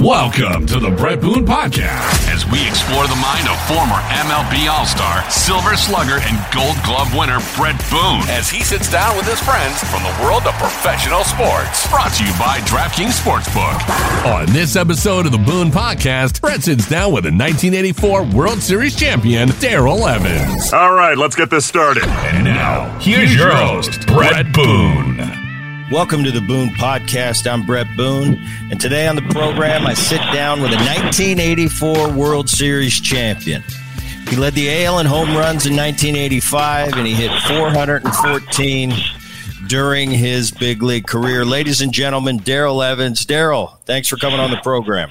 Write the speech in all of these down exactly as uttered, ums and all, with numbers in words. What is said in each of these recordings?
Welcome to the Brett Boone Podcast, as we explore the mind of former M L B All-Star, Silver Slugger, and Gold Glove winner Brett Boone, as he sits down with his friends from the world of professional sports. Brought to you by DraftKings Sportsbook. On this episode of the Boone Podcast, Brett sits down with a nineteen eighty-four World Series champion, Darrell Evans. All right, let's get this started. And now, here's, here's your host, Brett Boone. Welcome to the Boone Podcast. I'm Brett Boone, and today on the program, I sit down with a nineteen eighty-four World Series champion. He led the A L in home runs in nineteen eighty-five, and he hit four hundred fourteen during his big league career. Ladies and gentlemen, Darrell Evans. Darrell, thanks for coming on the program.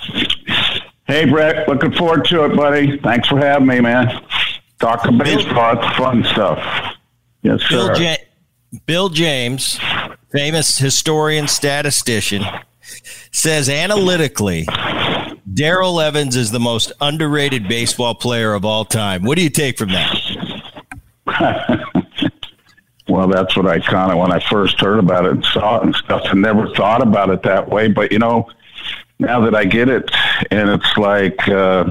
Hey, Brett. Looking forward to it, buddy. Thanks for having me, man. Talking baseball, it's fun stuff. Yes, Bill sir. Ja- Bill James, famous historian statistician, says analytically, Darrell Evans is the most underrated baseball player of all time. What do you take from that? Well, that's what I kind of, when I first heard about it and saw it and stuff, I never thought about it that way. But, you know, now that I get it, and it's like, uh,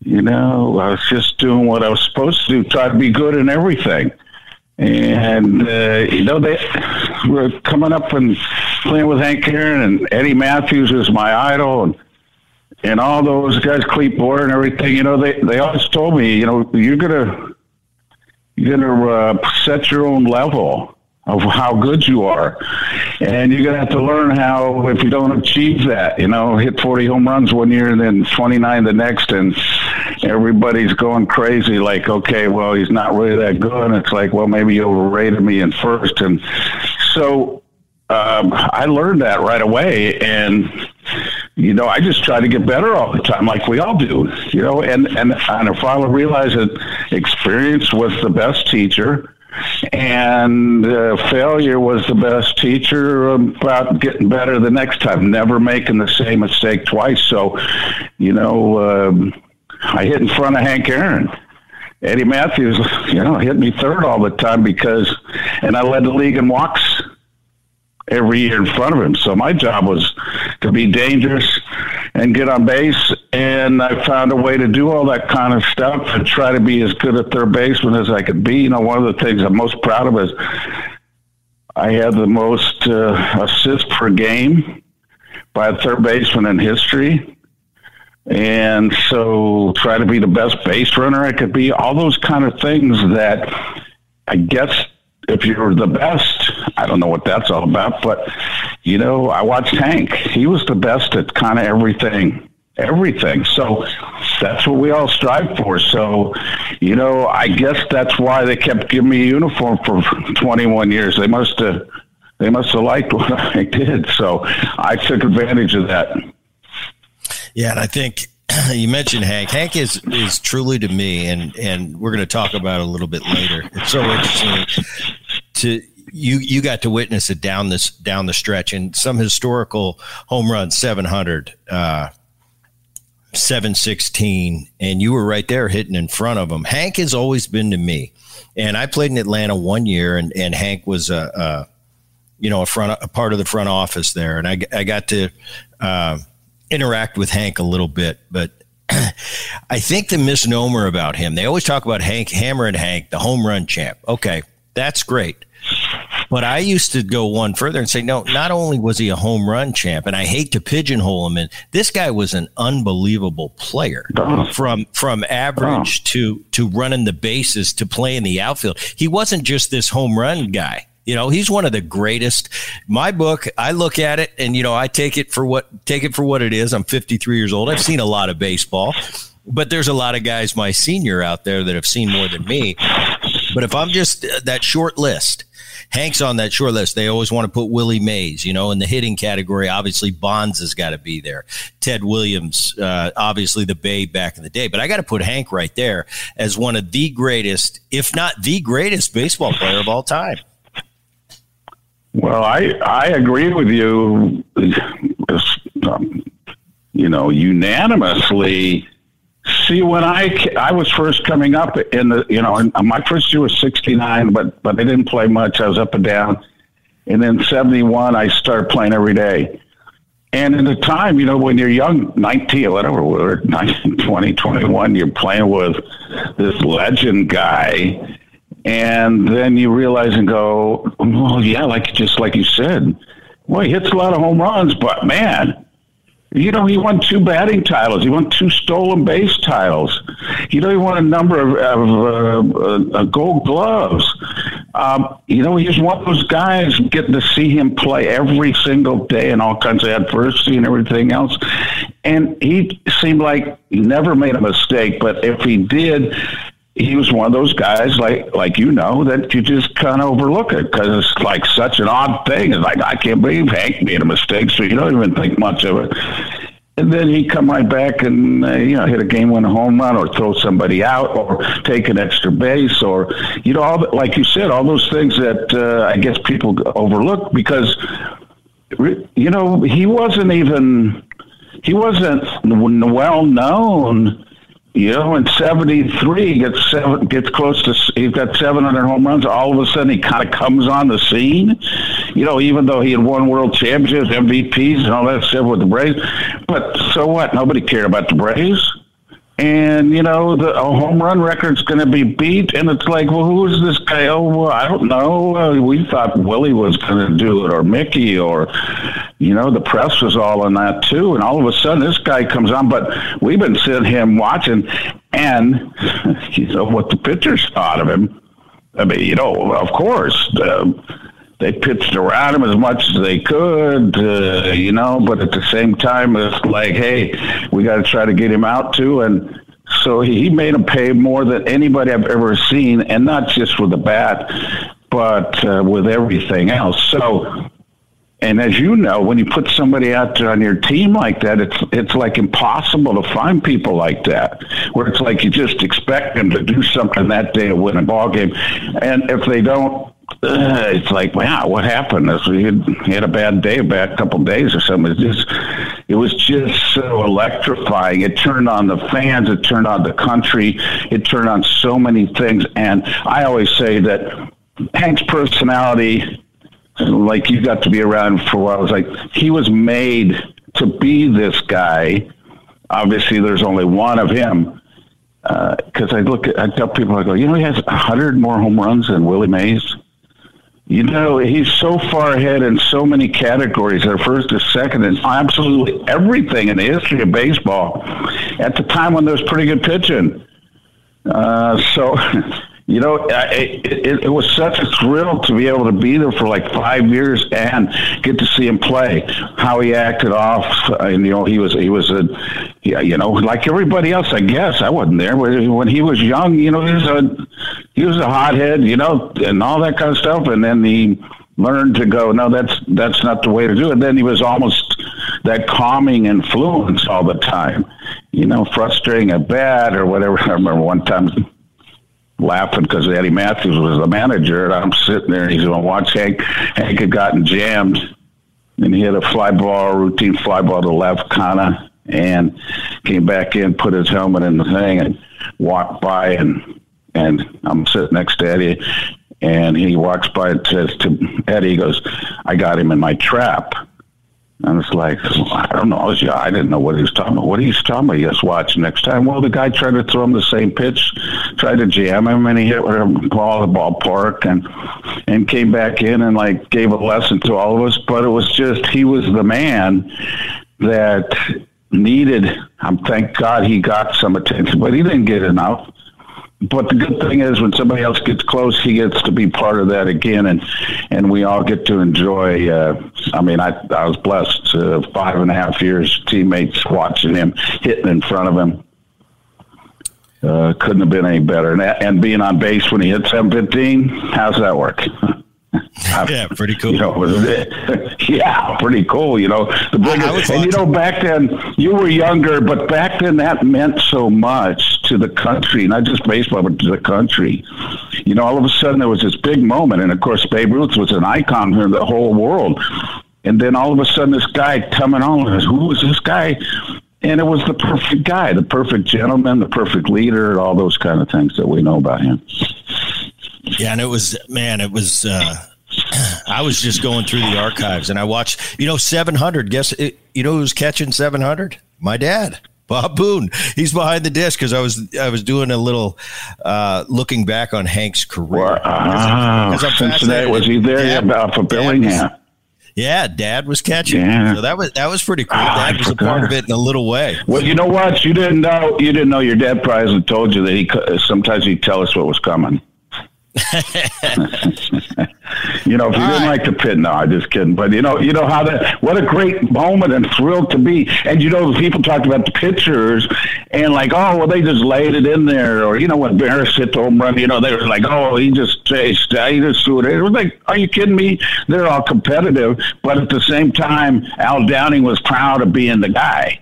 you know, I was just doing what I was supposed to do, try to be good in everything. And, uh, you know, they were coming up and playing with Hank Aaron, and Eddie Mathews is my idol, and and all those guys, Clete Boyer and everything. You know, they, they always told me, you know, you're gonna you're gonna uh, set your own level of how good you are, and you're gonna have to learn how, if you don't achieve that, you know, hit forty home runs one year and then twenty-nine the next, and everybody's going crazy like, okay, well, he's not really that good. It's like, well, maybe you overrated me in first. And so um, I learned that right away. And, you know, I just try to get better all the time, like we all do, you know, and, and, and if I realized that experience was the best teacher and uh, failure was the best teacher about getting better the next time, never making the same mistake twice. So, you know, um, I hit in front of Hank Aaron. Eddie Mathews, you know, hit me third all the time because, and I led the league in walks every year in front of him. So my job was to be dangerous and get on base. And I found a way to do all that kind of stuff and try to be as good a third baseman as I could be. You know, one of the things I'm most proud of is I had the most uh, assists per game by a third baseman in history. And so try to be the best base runner I could be, all those kind of things that I guess if you're the best, I don't know what that's all about, but, you know, I watched Hank. He was the best at kind of everything, everything. So that's what we all strive for. So, you know, I guess that's why they kept giving me a uniform for twenty-one years. They must have, they must have liked what I did. So I took advantage of that. Yeah, and I think you mentioned Hank. Hank is, is truly to me, and, and we're going to talk about it a little bit later. It's so interesting to you. You got to witness it down this down the stretch, and some historical home run, seven hundred, uh, seven sixteen, and you were right there hitting in front of him. Hank has always been to me, and I played in Atlanta one year, and, and Hank was a, a you know a front a part of the front office there, and I I got to. Uh, interact with Hank a little bit, but I think the misnomer about him, they always talk about Hank, Hammer and Hank, the home run champ. Okay, that's great. But I used to go one further and say, no, not only was he a home run champ, and I hate to pigeonhole him in, this guy was an unbelievable player oh. from from average oh. to, to running the bases, to playing the outfield. He wasn't just this home run guy. You know, he's one of the greatest. My book, I look at it and, you know, I take it for what take it for what it is. I'm fifty-three years old. I've seen a lot of baseball, but there's a lot of guys my senior out there that have seen more than me. But if I'm just that short list, Hank's on that short list. They always want to put Willie Mays, you know, in the hitting category. Obviously, Bonds has got to be there. Ted Williams, uh, obviously the Babe back in the day. But I got to put Hank right there as one of the greatest, if not the greatest baseball player of all time. Well, I, I agree with you, um, you know, unanimously. See, when I, I was first coming up in the, you know, in, my first year was sixty-nine, but, but I didn't play much. I was up and down. And then seventy-one, I started playing every day. And at the time, you know, when you're young, nineteen, whatever, nineteen, twenty, twenty-one, you're playing with this legend guy. And then you realize and go, well, yeah, like just like you said, well, he hits a lot of home runs, but man, you know, he won two batting titles. He won two stolen base titles. You know, he won a number of, of uh, uh, gold gloves. Um, you know, he's one of those guys getting to see him play every single day and all kinds of adversity and everything else. And he seemed like he never made a mistake, but if he did, he was one of those guys, like, like you know, that you just kind of overlook it because it's like such an odd thing. It's like, I can't believe Hank made a mistake, so you don't even think much of it. And then he'd come right back and, uh, you know, hit a game-winning home run or throw somebody out or take an extra base or, you know, all the, like you said, all those things that uh, I guess people overlook because, you know, he wasn't even – he wasn't well-known. You know, in seventy-three, he gets seven, gets close to, he's got seven hundred home runs. All of a sudden, he kind of comes on the scene. You know, even though he had won world championships, M V Ps, and all that stuff with the Braves. But so what? Nobody cared about the Braves. And, you know, the a home run record's going to be beat. And it's like, well, who is this guy? Oh, well, I don't know. Uh, we thought Willie was going to do it or Mickey or... You know, the press was all on that, too. And all of a sudden, this guy comes on. But we've been sitting him watching. And, you know, what the pitchers thought of him. I mean, you know, of course, uh, they pitched around him as much as they could, uh, you know. But at the same time, it's like, hey, we got to try to get him out, too. And so he made him pay more than anybody I've ever seen. And not just with the bat, but uh, with everything else. So... And as you know, when you put somebody out there on your team like that, it's it's like impossible to find people like that, where it's like you just expect them to do something that day to win a ball game, and if they don't, uh, it's like, wow, what happened? So he had, he had a bad day, a bad couple of days or something. It just it was just so electrifying. It turned on the fans, it turned on the country, it turned on so many things. And I always say that Hank's personality. Like you got to be around for a while. It's like he was made to be this guy. Obviously, there's only one of him. Because uh, I look, at, I tell people, I go, you know, he has a hundred more home runs than Willie Mays. You know, he's so far ahead in so many categories, at first to second, and absolutely everything in the history of baseball. At the time when there was pretty good pitching, uh, so. You know, it, it, it was such a thrill to be able to be there for like five years and get to see him play, how he acted off. And, you know, he was, he was, a, you know, like everybody else, I guess. I wasn't there. When he was young, you know, he was a, he was a hothead, you know, and all that kind of stuff. And then he learned to go, no, that's, that's not the way to do it. And then he was almost that calming influence all the time, you know, frustrating at bat or whatever. I remember one time. Laughing because Eddie Mathews was the manager, and I'm sitting there, and he's going to watch Hank. Hank had gotten jammed, and he had a fly ball, a routine fly ball to left, kind of, and came back in, put his helmet in the thing, and walked by, and and I'm sitting next to Eddie, and he walks by and says to Eddie, he goes, I got him in my trap. And it's like, well, I don't know. I, was, I didn't know what he was talking about. What are you talking about? Yes, watch next time. Well, the guy tried to throw him the same pitch, tried to jam him, and he hit with a ball at the ballpark and and came back in and, like, gave a lesson to all of us. But it was just he was the man that needed – I'm thank God he got some attention, but he didn't get enough. But the good thing is when somebody else gets close, he gets to be part of that again, and, and we all get to enjoy. Uh, I mean, I, I was blessed uh, five and a half years, teammates watching him, hitting in front of him. Uh, couldn't have been any better. And, and being on base when he hit seven fifteen, how's that work? Yeah, pretty cool. You know, was it? Yeah, pretty cool. You know, the biggest, and you know, back then you were younger, but back then that meant so much to the country, not just baseball, but to the country. You know, all of a sudden there was this big moment, and of course Babe Ruth was an icon for the whole world. And then all of a sudden this guy coming on, and who is this guy? And it was the perfect guy, the perfect gentleman, the perfect leader, all those kind of things that we know about him. Yeah, and it was man, it was. Uh... I was just going through the archives and I watched, you know, seven hundred. Guess it, you know who's catching seven hundred? My dad, Bob Boone. He's behind the desk because I was I was doing a little uh, looking back on Hank's career. Wow. Cincinnati, was he there dad, about for Bellingham? Yeah, Dad was catching. Yeah. So that was that was pretty cool. Ah, Dad was a part of it in a little way. Well, you know what? You didn't know. You didn't know your dad probably hasn't told you that he. Sometimes he'd tell us what was coming. You know, if you All didn't right. like the pit, no, I'm just kidding. But you know, you know how that. What a great moment and thrill to be. And you know, people talked about the pitchers and like, oh, well, they just laid it in there, or you know, when Barris hit the home run, you know, they were like, oh, he just chased, he just threw it. It was like, are you kidding me? They're all competitive, but at the same time, Al Downing was proud of being the guy.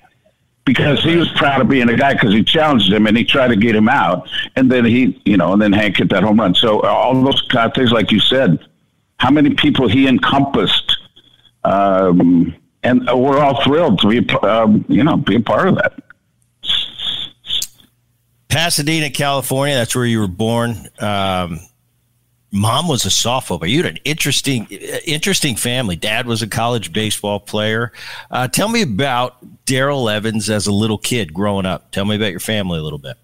Because he was proud of being a guy because he challenged him and he tried to get him out. And then he, you know, and then Hank hit that home run. So all those kind of things, like you said, how many people he encompassed. Um, and we're all thrilled to be, um, you know, be a part of that. Pasadena, California. That's where you were born. Um, Mom was a softball player. You had an interesting, interesting family. Dad was a college baseball player. Uh, tell me about Darrell Evans as a little kid growing up. Tell me about your family a little bit.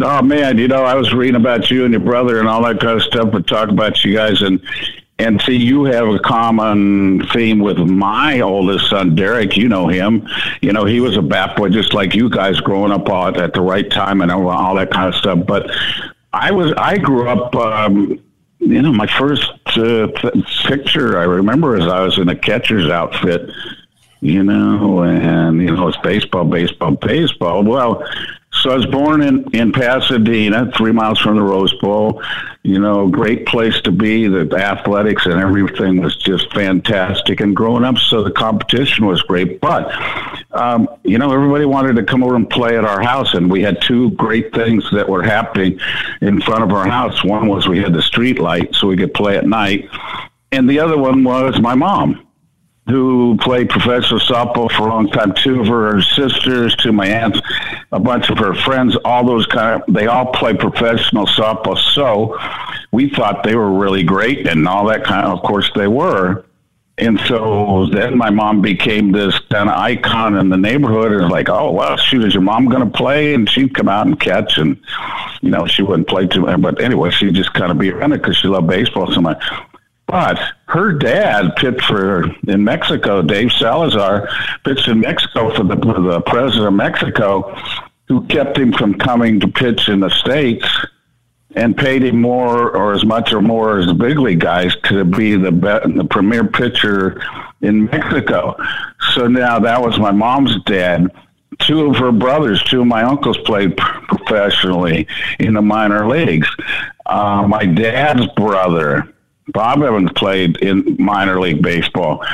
Oh man, you know, I was reading about you and your brother and all that kind of stuff, but talk about you guys and and see, you have a common theme with my oldest son, Derek. You know him. You know, he was a bat boy just like you guys, growing up all at the right time and all that kind of stuff. But I was, I grew up. Um, You know, my first uh, th- picture I remember is I was in a catcher's outfit, you know, and, you know, it's baseball, baseball, baseball. Well, so I was born in, in Pasadena, three miles from the Rose Bowl, you know, great place to be. The athletics and everything was just fantastic. And growing up, so the competition was great. But, um, you know, everybody wanted to come over and play at our house. And we had two great things that were happening in front of our house. One was we had the street light so we could play at night. And the other one was my mom, who played professional softball for a long time, two of her sisters, two of my aunts, a bunch of her friends, all those kind of, they all play professional softball. So we thought they were really great and all that kind of, of course they were. And so then my mom became this kind of icon in the neighborhood. It was like, oh, well, shoot, is your mom going to play? And she'd come out and catch, and, you know, she wouldn't play too much. But anyway, she'd just kind of be around it because she loved baseball so much. But her dad pitched for in Mexico. Dave Salazar pitched in Mexico for the, for the president of Mexico, who kept him from coming to pitch in the States and paid him more or as much or more as the big league guys to be the be- the premier pitcher in Mexico. So now that was my mom's dad. Two of her brothers, two of my uncles played professionally in the minor leagues. Uh, my dad's brother, Bob Evans, played in minor league baseball.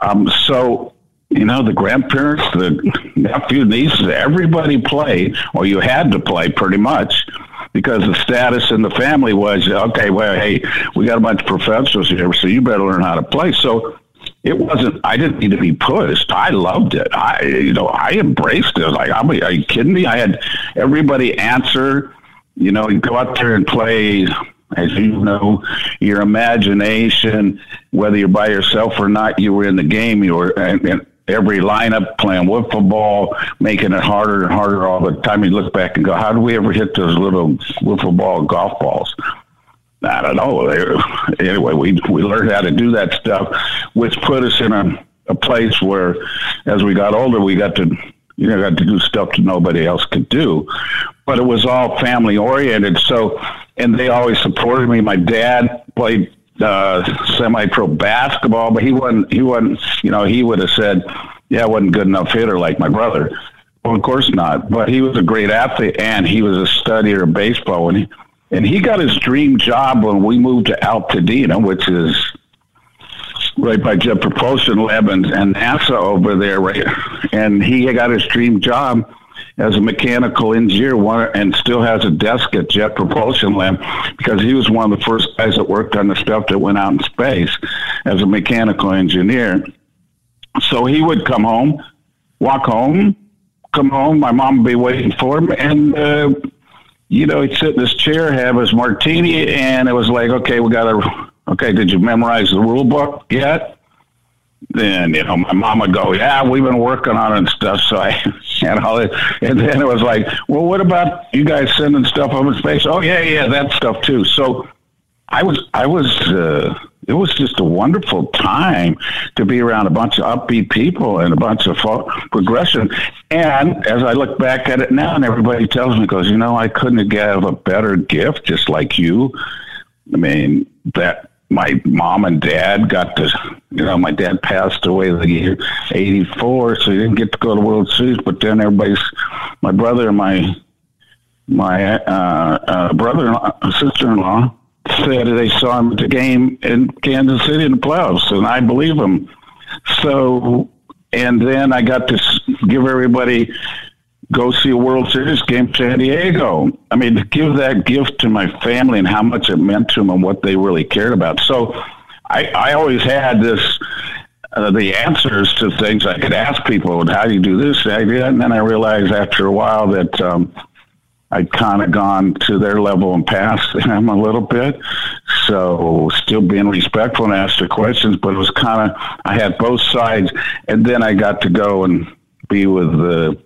Um, so, you know, the grandparents, the nephew, nieces, everybody played, or you had to play pretty much, because the status in the family was, okay, well, hey, we got a bunch of professionals here, so you better learn how to play. So it wasn't, I didn't need to be pushed. I loved it. I, you know, I embraced it. Like, I'm, are you kidding me? I had everybody answer, you know, you go out there and play. As you know, your imagination, whether you're by yourself or not, you were in the game. You were in every lineup playing wiffle ball, making it harder and harder all the time. You look back and go, how did we ever hit those little wiffle ball golf balls? I don't know. Anyway, we we learned how to do that stuff, which put us in a, a place where, as we got older, we got to you know got to do stuff that nobody else could do. But it was all family oriented. So, and they always supported me. My dad played uh, semi-pro basketball, but he wasn't, he wasn't, you know, he would have said, yeah, I wasn't good enough hitter like my brother. Well, of course not. But he was a great athlete, and he was a studier of baseball. And he, and he got his dream job when we moved to Altadena, which is right by Jet Propulsion Lab and, and NASA over there. Right? And he got his dream job as a mechanical engineer, one, and still has a desk at Jet Propulsion Lab, because he was one of the first guys that worked on the stuff that went out in space as a mechanical engineer. So he would come home, walk home, come home. My mom would be waiting for him. And, uh, you know, he'd sit in his chair, have his martini. And it was like, okay, we got to okay, did you memorize the rule book yet? Then, you know, my mom would go, yeah, we've been working on it and stuff. So I, you know, and then it was like, well, what about you guys sending stuff up in space? Oh yeah, yeah, that stuff too. So I was, I was, uh, it was just a wonderful time to be around a bunch of upbeat people and a bunch of progression. And as I look back at it now, and everybody tells me, goes, you know, I couldn't have given a better gift, just like you. I mean, that my mom and dad got to, you know, my dad passed away the year eighty-four, so he didn't get to go to World Series, but then everybody's, my brother and my, my uh, uh, brother-in-law, sister-in-law, said they saw him at the game in Kansas City in the playoffs, and I believe him. So, and then I got to give everybody, go see a World Series game in San Diego. I mean, to give that gift to my family and how much it meant to them and what they really cared about. So I, I always had this, uh, the answers to things I could ask people, and how do you do this? How do you do that? And then I realized after a while that, um, I'd kind of gone to their level and past them a little bit. So still being respectful and asked the questions, but it was kind of, I had both sides. And then I got to go and be with the,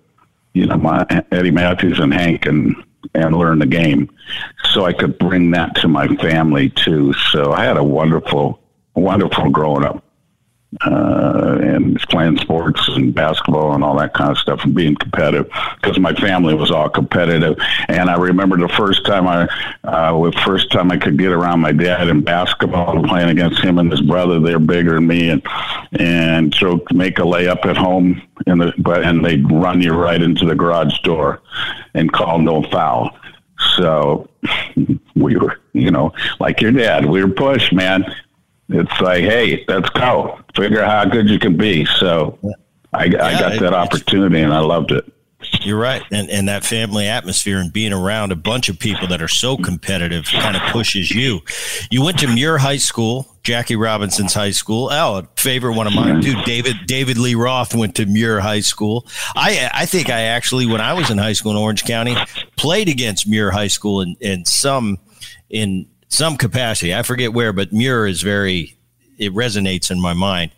you know, my Eddie Mathews and Hank and, and learn the game. So I could bring that to my family too. So I had a wonderful, wonderful growing up, uh, and playing sports and basketball and all that kind of stuff and being competitive, because my family was all competitive. And I remember the first time I, uh, the first time I could get around my dad in basketball and playing against him and his brother, they're bigger than me. And, and so make a layup at home in the, but, and they'd run you right into the garage door and call no foul. So we were, you know, like your dad, we were pushed, man. It's like, hey, let's go. Figure out how good you can be. So I, yeah, I got that opportunity, and I loved it. You're right. And and that family atmosphere and being around a bunch of people that are so competitive kind of pushes you. You went to Muir High School, Jackie Robinson's high school. Oh, a favorite one of mine, too. David David Lee Roth went to Muir High School. I I think I actually, when I was in high school in Orange County, played against Muir High School in, in some in some capacity. I forget where, but Muir is very, it resonates in my mind.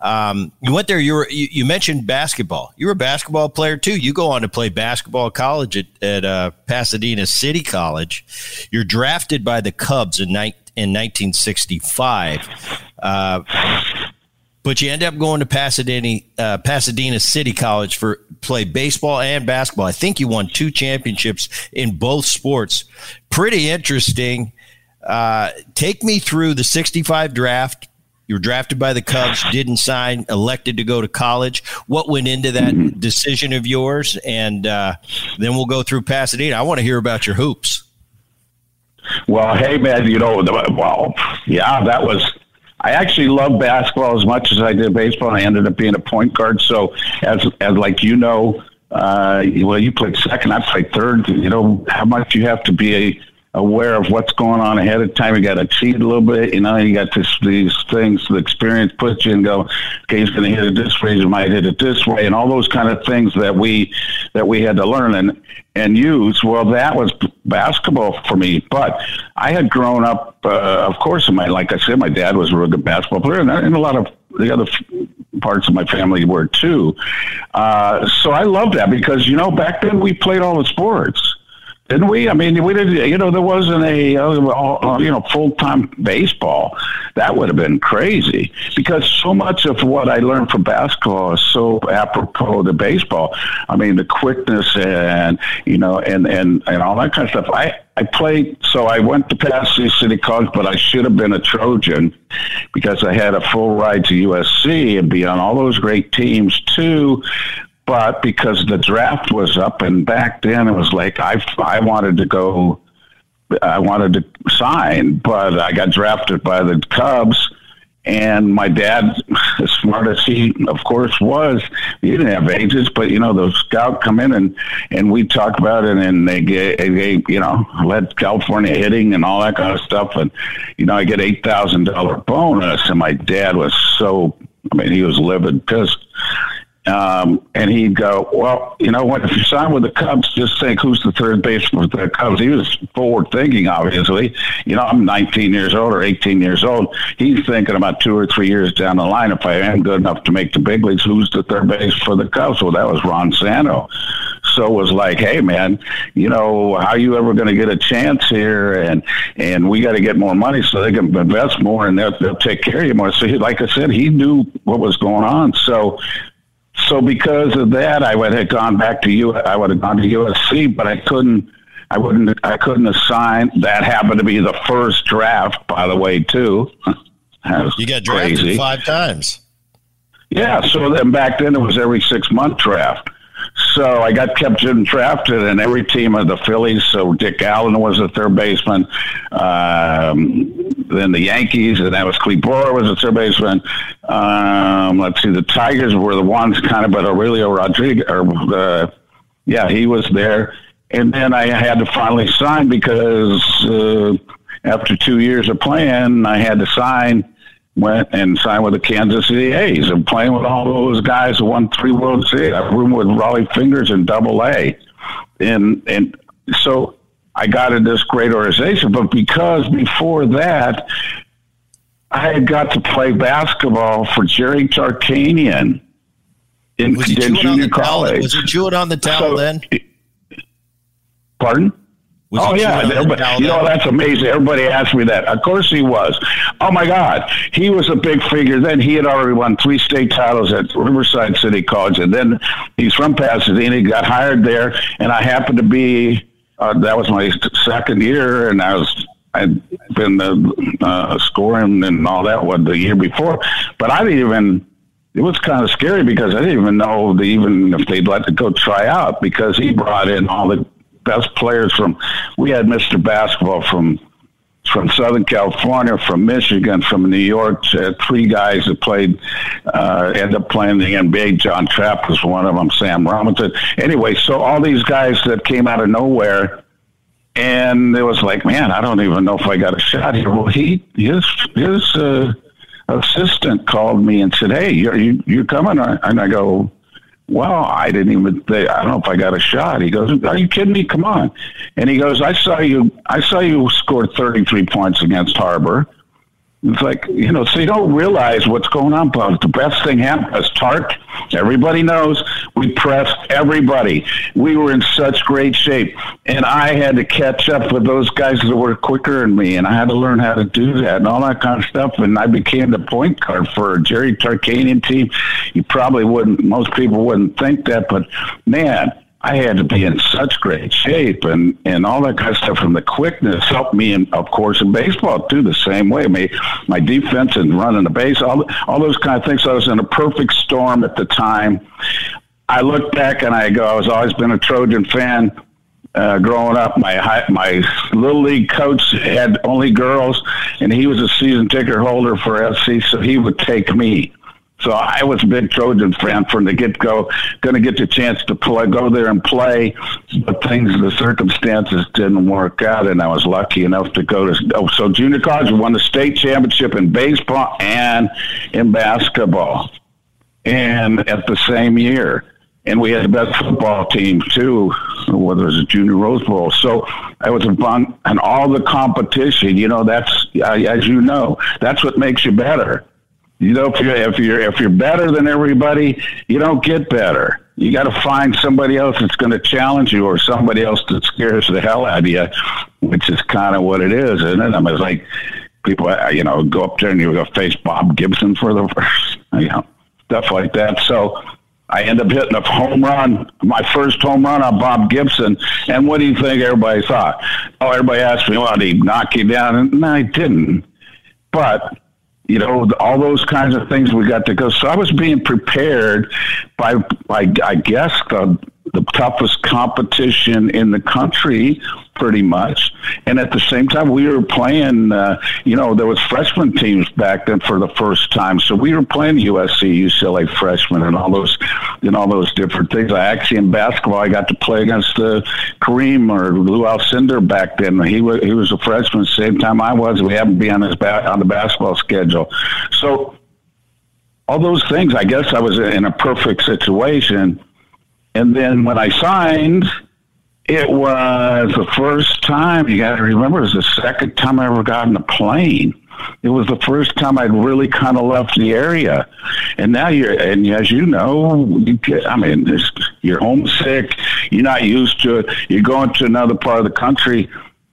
Um, you went there, you were, you, you mentioned basketball. You were a basketball player too. You go on to play basketball college at, at uh, Pasadena City College. You're drafted by the Cubs in, ni- in nineteen sixty-five. Uh, but you end up going to Pasadena, uh, Pasadena City College for play baseball and basketball. I think you won two championships in both sports. Pretty interesting. Uh, take me through the sixty-five draft. You were drafted by the Cubs, didn't sign, elected to go to college. What went into that mm-hmm. decision of yours? And uh, then we'll go through Pasadena. I want to hear about your hoops. Well, hey, man, you know, well, yeah, that was – I actually loved basketball as much as I did baseball. I ended up being a point guard. So as as like you know, uh, well, you played second, I played third. You know, how much you have to be a – aware of what's going on ahead of time. You got to cheat a little bit, you know, you got this, these things, the experience puts you and go, okay, he's going to hit it this way, he might hit it this way. And all those kind of things that we, that we had to learn and, and use. Well, that was basketball for me, but I had grown up, uh, of course, in my, like I said, my dad was a real good basketball player, and, and a lot of the other parts of my family were too. Uh, so I loved that because, you know, back then we played all the sports. Didn't we? I mean, we didn't, you know, there wasn't a, uh, you know, full-time baseball. That would have been crazy because so much of what I learned from basketball is so apropos to baseball. I mean, the quickness and, you know, and, and, and all that kind of stuff. I, I played, so I went to Pasadena City College, but I should have been a Trojan because I had a full ride to U S C and be on all those great teams too. But because the draft was up, and back then it was like I, I wanted to go, I wanted to sign, but I got drafted by the Cubs, and my dad, as smart as he, of course, was, he didn't have agents, but, you know, the scout come in, and, and we talk about it, and they, they, you know, led California hitting and all that kind of stuff, and, you know, I get eight thousand dollars bonus, and my dad was so, I mean, he was livid, pissed. Um, and he'd go, well, you know what, if you sign with the Cubs, just think who's the third baseman for the Cubs. He was forward thinking, obviously. You know, I'm nineteen years old or eighteen years old. He's thinking about two or three years down the line, if I am good enough to make the big leagues, who's the third base for the Cubs? Well, that was Ron Santo. So it was like, hey, man, you know, how are you ever going to get a chance here? And and we got to get more money so they can invest more and they'll, they'll take care of you more. So he, like I said, he knew what was going on. So so because of that, I would have gone back to U. I would have gone to U S C, but I couldn't. I wouldn't. I couldn't assign. That happened to be the first draft, by the way, too. You got drafted crazy. five times. Yeah. So then back then it was every six month draft. So I got kept drafted in every team of the Phillies. So Dick Allen was a third baseman. Um, then the Yankees, and that was Clete Boyer was a third baseman. Um, let's see, the Tigers were the ones kind of, but Aurelio Rodriguez, or uh, yeah, he was there. And then I had to finally sign because uh, after two years of playing, I had to sign. Went and signed with the Kansas City A's and playing with all those guys who won three World Series. I roomed with Raleigh Fingers in Double A, and and so I got in this great organization. But because before that, I had got to play basketball for Jerry Tarkanian in, was he in junior college. Was he chewing on the towel so, then? Pardon? Was oh, yeah. Everybody, you know, that's amazing. Everybody asked me that. Of course he was. Oh, my God. He was a big figure then. He had already won three state titles at Riverside City College. And then he's from Pasadena. He got hired there. And I happened to be, uh, that was my second year. And I was, I'd been the, uh, scoring and all that one the year before. But I didn't even, it was kind of scary because I didn't even know the, even if they'd let to go try out because he brought in all the best players from, we had Mister Basketball from from Southern California, from Michigan, from New York, uh, three guys that played, uh, ended up playing the N B A. John Trapp was one of them, Sam Robinson. Anyway, so all these guys that came out of nowhere, and it was like, man, I don't even know if I got a shot here. Well, he, his, his uh, assistant called me and said, hey, you're, you, you're coming? And I go, well, I didn't even think, I don't know if I got a shot. He goes, are you kidding me? Come on. And he goes, I saw you, I saw you scored thirty-three points against Harbor. It's like, you know, so you don't realize what's going on, but the best thing happened is Tark, everybody knows, we pressed everybody. We were in such great shape. And I had to catch up with those guys that were quicker than me, and I had to learn how to do that and all that kind of stuff. And I became the point guard for Jerry Tarkanian team. You probably wouldn't, most people wouldn't think that, but man, I had to be in such great shape and, and all that kind of stuff from the quickness helped me, in, of course, in baseball, too, the same way. My, my defense and running the base, all, all those kind of things. I was in a perfect storm at the time. I look back and I go, I was always been a Trojan fan uh, growing up. My high, my little league coach had only girls, and he was a season ticket holder for F C, so he would take me. So I was a big Trojan fan from the get-go, going to get the chance to play, go there and play, but things, the circumstances didn't work out, and I was lucky enough to go to oh, – so junior college won the state championship in baseball and in basketball, and at the same year. And we had the best football team, too, whether it was a junior Rose Bowl. So I was involved in all the competition. You know, that's – as you know, that's what makes you better. You know, if you're, if you're, if you're better than everybody, you don't get better. You got to find somebody else that's going to challenge you or somebody else that scares the hell out of you, which is kind of what it is, isn't it? I mean, it's like people, you know, go up there and you're going to face Bob Gibson for the first, you know, stuff like that. So I end up hitting a home run, my first home run on Bob Gibson. And what do you think everybody thought? Oh, everybody asked me, well, did he knock you down? And no, he didn't. But... you know, all those kinds of things we got to go. So I was being prepared by, by I guess, the, the toughest competition in the country, pretty much. And at the same time, we were playing, uh, you know, there was freshman teams back then for the first time. So we were playing U S C, U C L A freshmen and all those and all those different things. I actually, in basketball, I got to play against uh, Kareem or Lou Alcindor back then. He was, he was a freshman the same time I was. We happened to be on, his ba- on the basketball schedule. So all those things. I guess I was in a perfect situation. And then when I signed, it was the first time, you got to remember, it was the second time I ever got on a plane. It was the first time I'd really kind of left the area. And now you're, and as you know, you get, I mean, it's, you're homesick, you're not used to it, you're going to another part of the country,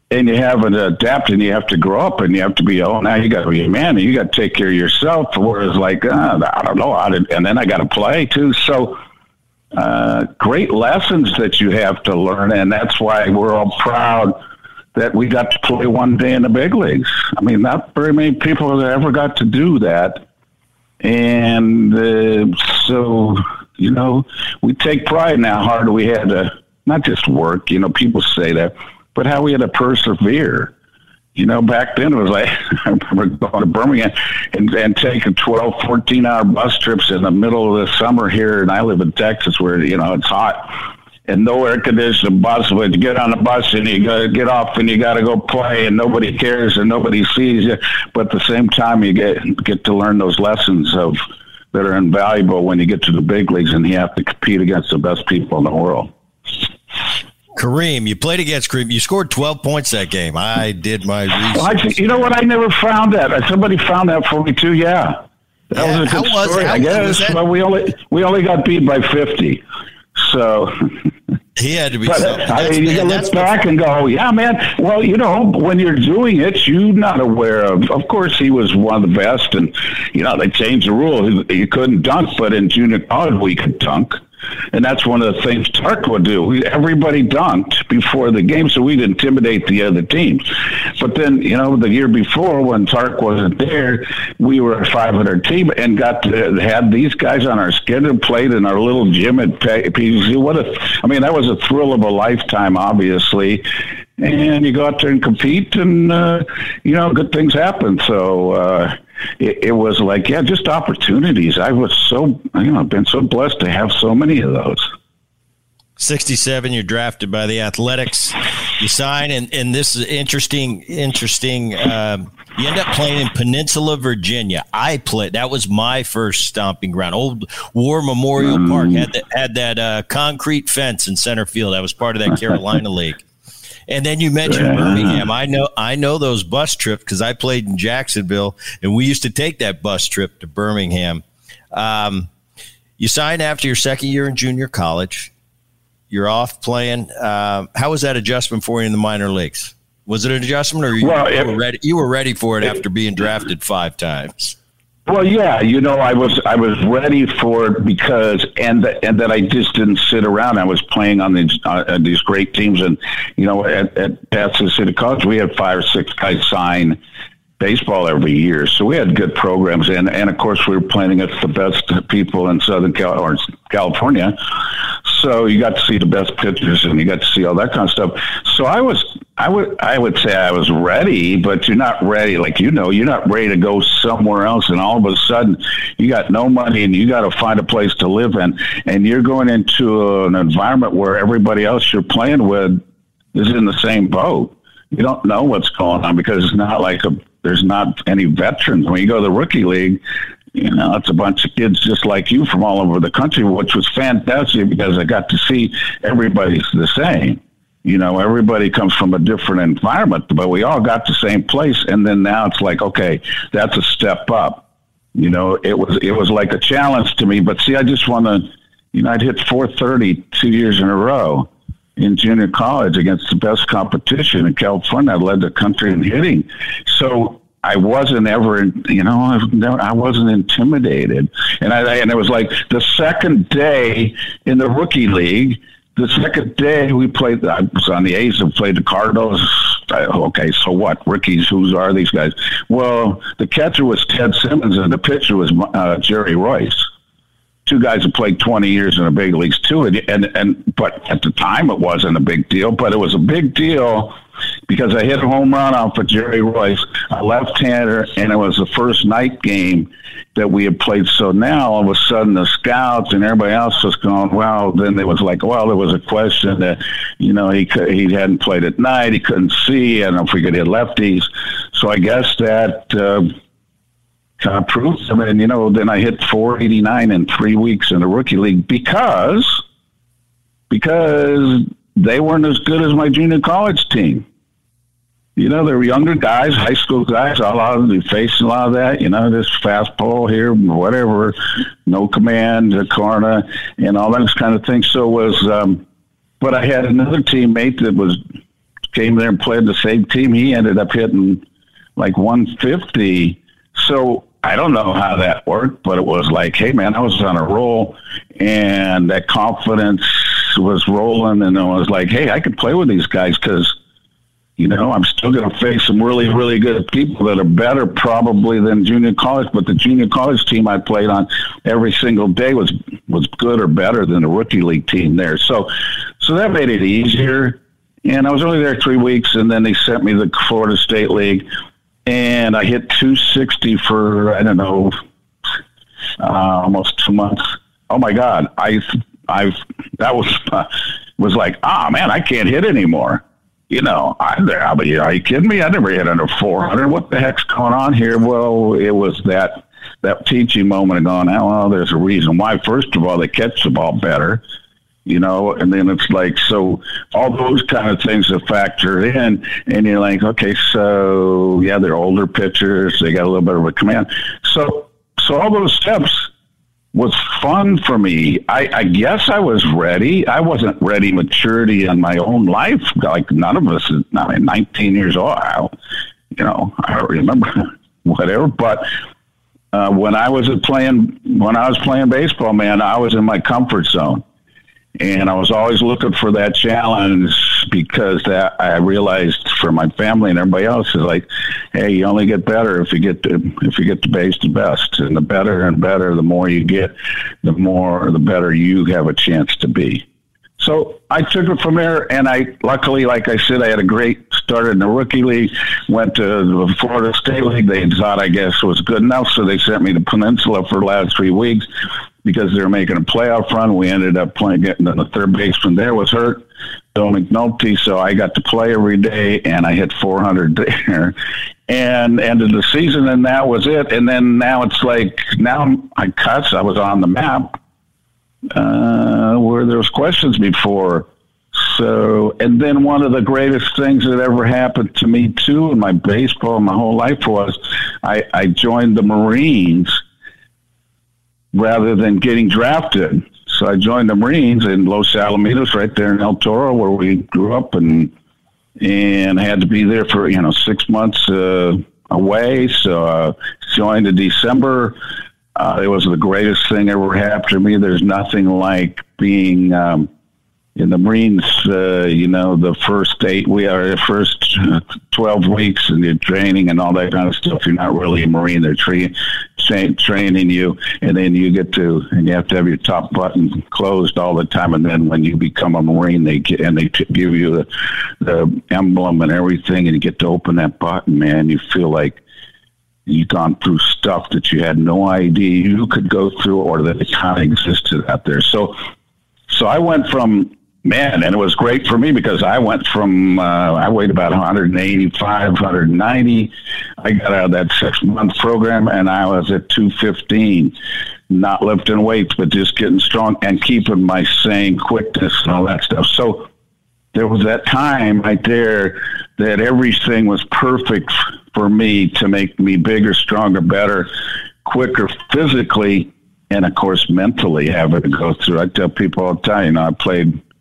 and you haven't adapted, and you have to grow up, and you have to be, oh, now you got to be a man, and you got to take care of yourself, whereas like, uh, I don't know, how to, and then I got to play too. So uh, great lessons that you have to learn, and that's why we're all proud that we got to play one day in the big leagues. I mean, not very many people that ever got to do that. And uh, so, you know, we take pride in how hard we had to, not just work, you know, people say that, but how we had to persevere. You know, back then it was like, I remember going to Birmingham and, and taking twelve, fourteen hour bus trips in the middle of the summer here. And I live in Texas where, you know, it's hot. And no air conditioning bus, but you get on the bus and you gotta get off and you gotta go play and nobody cares and nobody sees you. But at the same time, you get get to learn those lessons of that are invaluable when you get to the big leagues and you have to compete against the best people in the world. Kareem, you played against Kareem. You scored twelve points that game. I did my research. Well, I, you know what? I never found that. Somebody found that for me too. Yeah, that yeah, was a good how story. Was, I guess, but we only we only got beat by fifty. So he had to be. I mean, you look back and go, oh, yeah, man. Well, you know, when you're doing it, you're not aware of. Of course, he was one of the best, and you know they changed the rule. You couldn't dunk, but in junior college we could dunk, and that's one of the things Tark would do. Everybody dunked before the game, so we'd intimidate the other teams. But then, you know, the year before when Tark wasn't there, we were a five hundred team and got to, had these guys on our schedule, played in our little gym at P G C. What a, I mean, that was a thrill of a lifetime, obviously. And you go out there and compete, and uh, you know, good things happen. So uh, it, it was like, yeah, just opportunities. I was so, you know, I've been so blessed to have so many of those. sixty-seven, you're drafted by the Athletics. You sign, and, and this is interesting. Interesting. Um, you end up playing in Peninsula, Virginia. I played. That was my first stomping ground. Old War Memorial mm. Park had that, had that uh, concrete fence in center field. That was part of that Carolina league. And then you mentioned yeah. Birmingham. I know I know those bus trips because I played in Jacksonville, and we used to take that bus trip to Birmingham. Um, you signed after your second year in junior college. You're off playing. Uh, how was that adjustment for you in the minor leagues? Was it an adjustment, or you, well, you, it, were, ready, you were ready for it, it after being drafted five times? Well, yeah, you know, I was I was ready for it because and th- and that I just didn't sit around. I was playing on these uh, these great teams, and you know, at, at Pasadena City College, we had five or six guys sign baseball every year, so we had good programs, and and of course we were playing against the best people in Southern Cal- or California. So you got to see the best pitchers, and you got to see all that kind of stuff. So I was, I would, I would say I was ready, but you're not ready. Like, you know, you're not ready to go somewhere else. And all of a sudden you got no money and you got to find a place to live in. And you're going into an environment where everybody else you're playing with is in the same boat. You don't know what's going on because it's not like a, there's not any veterans. When you go to the rookie league, you know, it's a bunch of kids just like you from all over the country, which was fantastic because I got to see everybody's the same. You know, everybody comes from a different environment, but we all got the same place. And then now it's like, okay, that's a step up. You know, it was it was like a challenge to me. But see, I just want to, you know, I'd hit four thirty two years in a row in junior college against the best competition in California. I led the country in hitting. So I wasn't ever, you know, I, never, I wasn't intimidated. And I, and it was like the second day in the rookie league, the second day we played, I was on the A's and played the Cardinals. I, okay, so what? Rookies, who are these guys? Well, the catcher was Ted Simmons and the pitcher was uh, Jerry Reuss. Two guys who played twenty years in the big leagues too. And, and, and, but at the time it wasn't a big deal, but it was a big deal because I hit a home run off of Jerry Reuss, a left-hander, and it was the first night game that we had played. So now, all of a sudden, the scouts and everybody else was going, wow. Then it was like, well, there was a question that, you know, he could, he hadn't played at night. He couldn't see. I don't know if we could hit lefties. So I guess that uh, uh, proved them. And, you know, then I hit four eighty-nine in three weeks in the rookie league because, because they weren't as good as my junior college team. You know, they were younger guys, high school guys, a lot of them facing a lot of that, you know, this fast ball here, whatever, no command, the corner, and all that kind of thing. So it was, um, but I had another teammate that was, came there and played the same team. He ended up hitting like one fifty. So I don't know how that worked, but it was like, hey, man, I was on a roll, and that confidence was rolling. And I was like, hey, I could play with these guys because, you know, I'm still going to face some really, really good people that are better probably than junior college. But the junior college team I played on every single day was was good or better than the rookie league team there. So, so that made it easier. And I was only there three weeks, and then they sent me to the Florida State League, and I hit two sixty for, I don't know, uh, almost two months. Oh my God, I, I, that was uh, was like, ah, man, I can't hit anymore. You know, I'm there. I'll be, are you kidding me? I never hit under four hundred. What the heck's going on here? Well, it was that that teaching moment of going, oh, well, there's a reason why. First of all, they catch the ball better. You know, and then it's like, so all those kind of things that factor in, and you're like, okay, so yeah, they're older pitchers. They got a little bit of a command. So, so all those steps was fun for me. I, I guess I was ready. I wasn't ready maturity in my own life. Like none of us, I mean, nineteen years old, I, you know, I don't remember whatever, but uh, when I was playing, when I was playing baseball, man, I was in my comfort zone. And I was always looking for that challenge because that I realized for my family and everybody else is like, hey, you only get better if you get to, if you get to base the best, and the better and better, the more you get, the more, the better you have a chance to be. So I took it from there, and I luckily, like I said, I had a great start in the rookie league, went to the Florida State League. They thought, I guess, was good enough. So they sent me to Peninsula for the last three weeks. Because they were making a playoff run, we ended up playing, getting the third baseman there was hurt, Bill McNulty, so I got to play every day, and I hit four hundred there, and ended the season, and that was it. And then now it's like, now I cuts, I was on the map uh, where there was questions before. So, and then one of the greatest things that ever happened to me, too, in my baseball, my whole life was I, I joined the Marines, rather than getting drafted. So I joined the Marines in Los Alamitos, right there in El Toro, where we grew up, and and had to be there for, you know, six months uh, away. So I joined in December. Uh, it was the greatest thing ever happened to me. There's nothing like being um, in the Marines, uh, you know, the first eight, we are the first twelve weeks and your training and all that kind of stuff. You're not really a Marine. They're treating training you, and then you get to, and you have to have your top button closed all the time. And then when you become a Marine, they get, and they t- give you the, the emblem and everything, and you get to open that button, man, you feel like you've gone through stuff that you had no idea you could go through, or that it kind of existed out there. So, so I went from, man, and it was great for me because I went from, uh, I weighed about one eighty-five, one ninety. I got out of that six-month program, and I was at two fifteen, not lifting weights, but just getting strong and keeping my same quickness and all that stuff. So there was that time right there that everything was perfect for me to make me bigger, stronger, better, quicker physically, and, of course, mentally having to go through. I tell people all the time, you know, I played –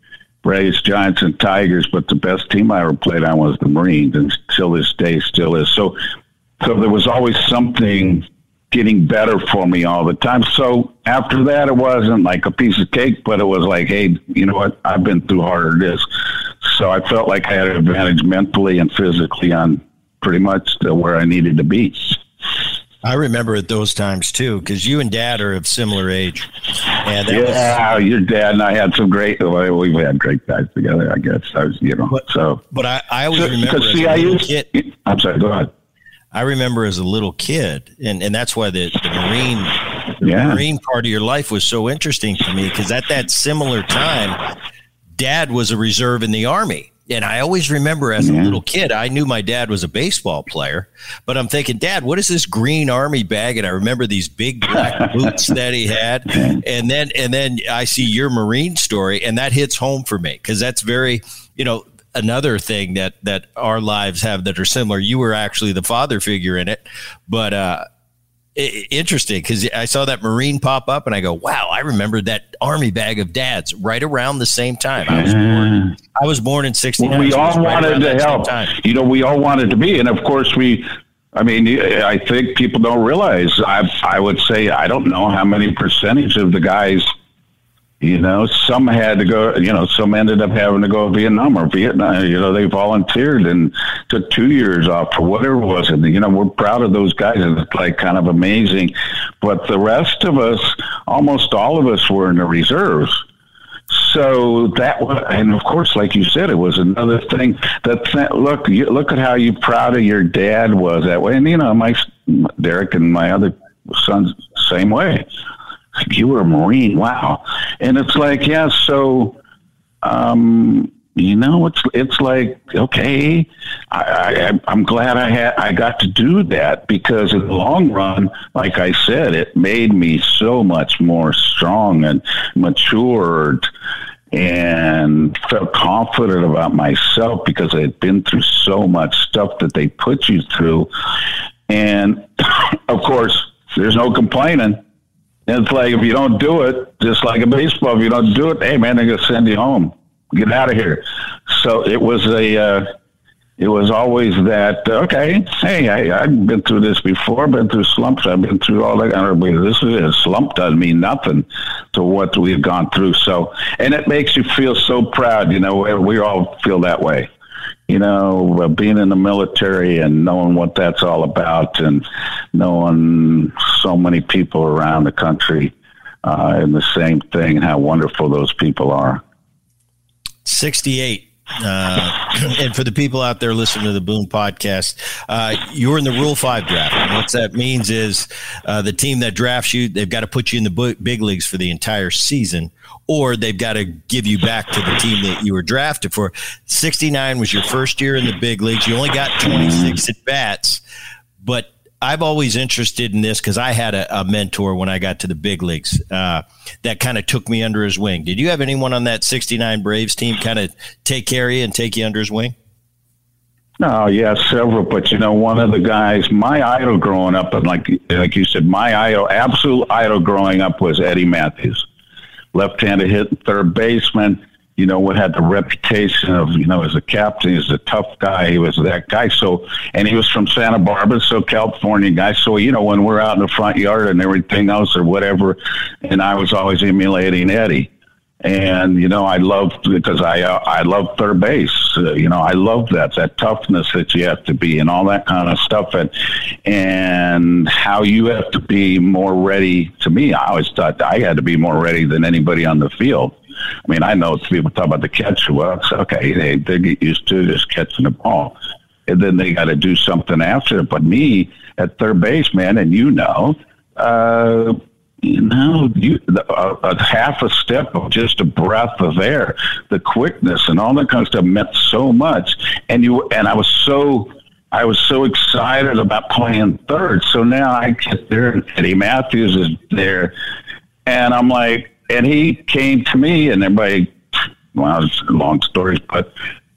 Braves, Giants, and Tigers, but the best team I ever played on was the Marines, and till this day still is. So so there was always something getting better for me all the time. So after that, it wasn't like a piece of cake, but it was like, hey, you know what, I've been through harder this. So I felt like I had an advantage mentally and physically on pretty much to where I needed to be. I remember at those times, too, because you and Dad are of similar age. And that yeah, was, your dad and I had some great, well, we've had great guys together, I guess. I was, you know, but, so. But I, I always so, remember as see, a little kid, it, I'm sorry, go ahead. I remember as a little kid, and, and that's why the, the Marine the yeah. Marine part of your life was so interesting to me, because at that similar time, Dad was a reserve in the Army. And I always remember as yeah. a little kid, I knew my dad was a baseball player, but I'm thinking, Dad, what is this green army bag? And I remember these big black boots that he had. And then, and then I see your Marine story, and that hits home for me, because that's very, you know, another thing that, that our lives have that are similar. You were actually the father figure in it, but, uh, interesting, because I saw that Marine pop up and I go, wow, I remember that Army bag of dads right around the same time. I was born, I was born in sixty-nine. Well, we all right wanted to help. You know, we all wanted to be. And of course, we, I mean, I think people don't realize, I I would say, I don't know how many percentage of the guys, you know, some had to go, you know, some ended up having to go to Vietnam or Vietnam, you know, they volunteered and took two years off for whatever it was. And, you know, we're proud of those guys. It's like kind of amazing. But the rest of us, almost all of us were in the reserves. So that was, and of course, like you said, it was another thing that, that look, you, look at how you proud of your dad was that way. And, you know, my Derek and my other sons, same way. You were a Marine. Wow. And it's like, yeah, so, um, you know, it's, it's like, okay, I, I, I'm glad I had, I got to do that, because in the long run, like I said, it made me so much more strong and matured and felt confident about myself, because I had been through so much stuff that they put you through. And of course, there's no complaining. It's like, if you don't do it, just like a baseball, if you don't do it, hey, man, they're going to send you home. Get out of here. So it was a, uh, it was always that, okay, hey, I, I've been through this before, been through slumps, I've been through all that. This is a slump doesn't mean nothing to what we've gone through. So, and it makes you feel so proud, you know, we all feel that way. You know, being in the military and knowing what that's all about, and knowing so many people around the country uh, and the same thing, and how wonderful those people are. sixty-eight. Uh, and for the people out there listening to the Boone Podcast, uh, you're in the Rule five draft. And what that means is uh, the team that drafts you, they've got to put you in the big leagues for the entire season, or they've got to give you back to the team that you were drafted for. sixty-nine was your first year in the big leagues. You only got twenty-six at bats, but I've always interested in this because I had a, a mentor when I got to the big leagues uh, that kind of took me under his wing. Did you have anyone on that sixty-nine Braves team kind of take care of you and take you under his wing? No, yeah, several. But, you know, one of the guys, my idol growing up, and like, like you said, my idol, absolute idol growing up was Eddie Mathews. Left-handed hit, third baseman, you know, what had the reputation of, you know, as a captain, he was a tough guy. He was that guy. So, and he was from Santa Barbara, so California guy. So, you know, when we're out in the front yard and everything else or whatever, and I was always emulating Eddie. And, you know, I loved, because I, uh, I love third base, uh, you know, I love that, that toughness that you have to be and all that kind of stuff. And, and how you have to be more ready. To me, I always thought I had to be more ready than anybody on the field. I mean, I know people talk about the catch. Well, it's okay. They, they get used to just catching the ball, and then they got to do something after it. But me at third base, man, and you know, uh, You know, you, uh, a half a step of just a breath of air, the quickness and all that kind of stuff meant so much. And you and I was so, I was so excited about playing third. So now I get there, and Eddie Mathews is there, and I'm like, and he came to me, and everybody. Well, it's long stories, but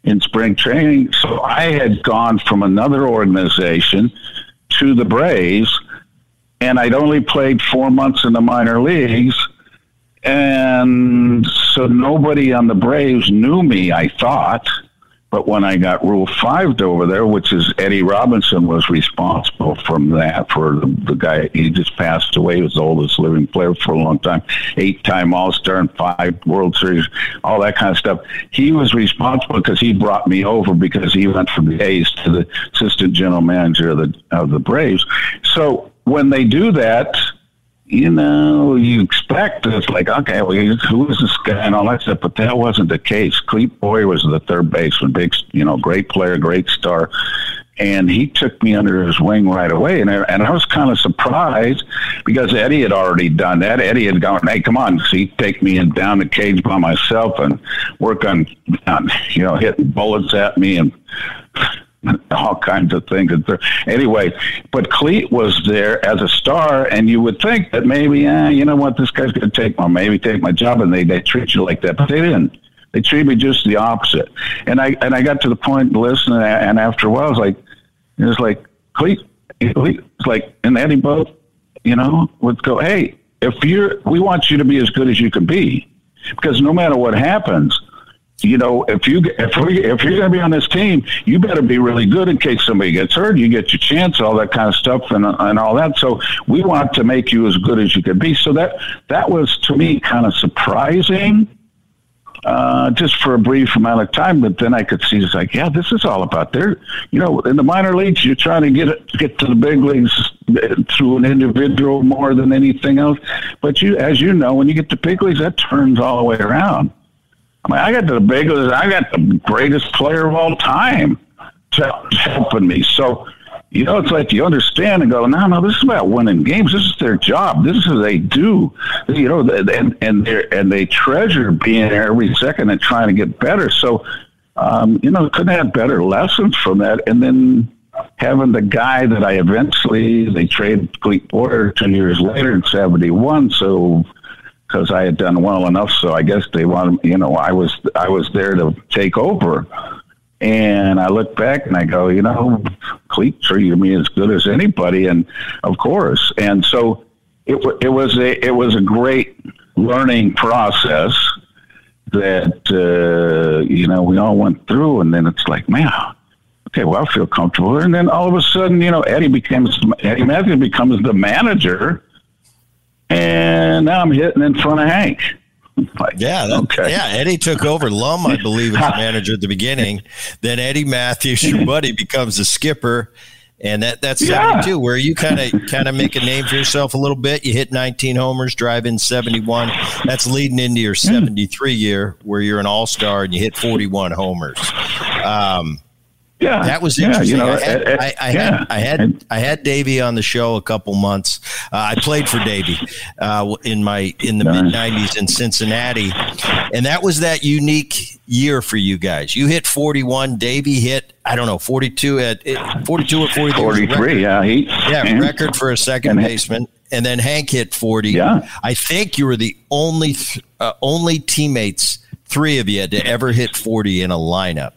in spring training, so I had gone from another organization to the Braves. And I'd only played four months in the minor leagues. And so nobody on the Braves knew me, I thought. But when I got Rule five over there, which is Eddie Robinson was responsible from that, for the, the guy, he just passed away. He was the oldest living player for a long time, eight-time All-Star and five World Series, all that kind of stuff. He was responsible because he brought me over, because he went from the A's to the assistant general manager of the, of the Braves. So when they do that, you know, you expect it's like, okay, well, who is this guy and all that stuff, but that wasn't the case. Clete Boyer was the third baseman, big, you know, great player, great star, And he took me under his wing right away. And I, and I was kind of surprised because Eddie had already done that. Eddie had gone, hey, come on, see, take me in, down the cage by myself and work on, on, you know, hitting bullets at me and all kinds of things. Anyway, but Clete was there as a star, and you would think that maybe, eh, you know what, this guy's going to take my, maybe take my job, and they, they treat you like that. But they didn't. They treated me just the opposite. And I and I got to the point listening, and after a while, I was like, it was like, Clete, it's like in Eddie boat, you know, let's go, hey, if you're, we want you to be as good as you can be, because no matter what happens, you know, if you if we if you're going to be on this team, you better be really good in case somebody gets hurt. You get your chance, all that kind of stuff, and and all that. So we want to make you as good as you can be. So that that was to me kind of surprising, uh, just for a brief amount of time. But then I could see it's like, yeah, this is all about there. You know, in the minor leagues, you're trying to get get to the big leagues through an individual more than anything else. But you, as you know, when you get to big leagues, that turns all the way around. I mean, I got the biggest, I got the greatest player of all time helping me. So, you know, it's like you understand and go, no, no, this is about winning games. This is their job. This is what they do. You know, and and, and they treasure being there every second and trying to get better. So, um, you know, couldn't have better lessons from that. And then having the guy that I eventually, they traded Clete Boyer two years later in seventy-one, so... because I had done well enough, so I guess they wanted, you know, I was I was there to take over. And I look back and I go, you know, Clete treated me as good as anybody, and of course, and so it it was a it was a great learning process that uh, you know, we all went through, and then it's like, man, okay, well, I feel comfortable, and then all of a sudden, you know, Eddie becomes Eddie Mathews becomes the manager. And now I'm hitting in front of Hank. Like, yeah, that, okay. yeah. Eddie took over. Lum, I believe, as the manager at the beginning. Then Eddie Mathews, your buddy, becomes the skipper, and that that's yeah. seventy-two, where you kind of kind of make a name for yourself a little bit. You hit nineteen homers, drive in seventy-one. That's leading into your seventy-three year, where you're an all-star and you hit forty-one homers. Um, Yeah, that was interesting. Yeah, you know, I had it, it, I, I, yeah. had, I had I had Davey on the show a couple months. Uh, I played for Davey uh, in my in the nice. mid nineties in Cincinnati, and that was that unique year for you guys. You hit forty-one. Davey hit I don't know forty-two at forty-two or forty-three. forty-three. Yeah, he, yeah, and, record for a second and baseman. And then Hank hit forty. Yeah, I think you were the only uh, only teammates, three of you, to ever hit forty in a lineup.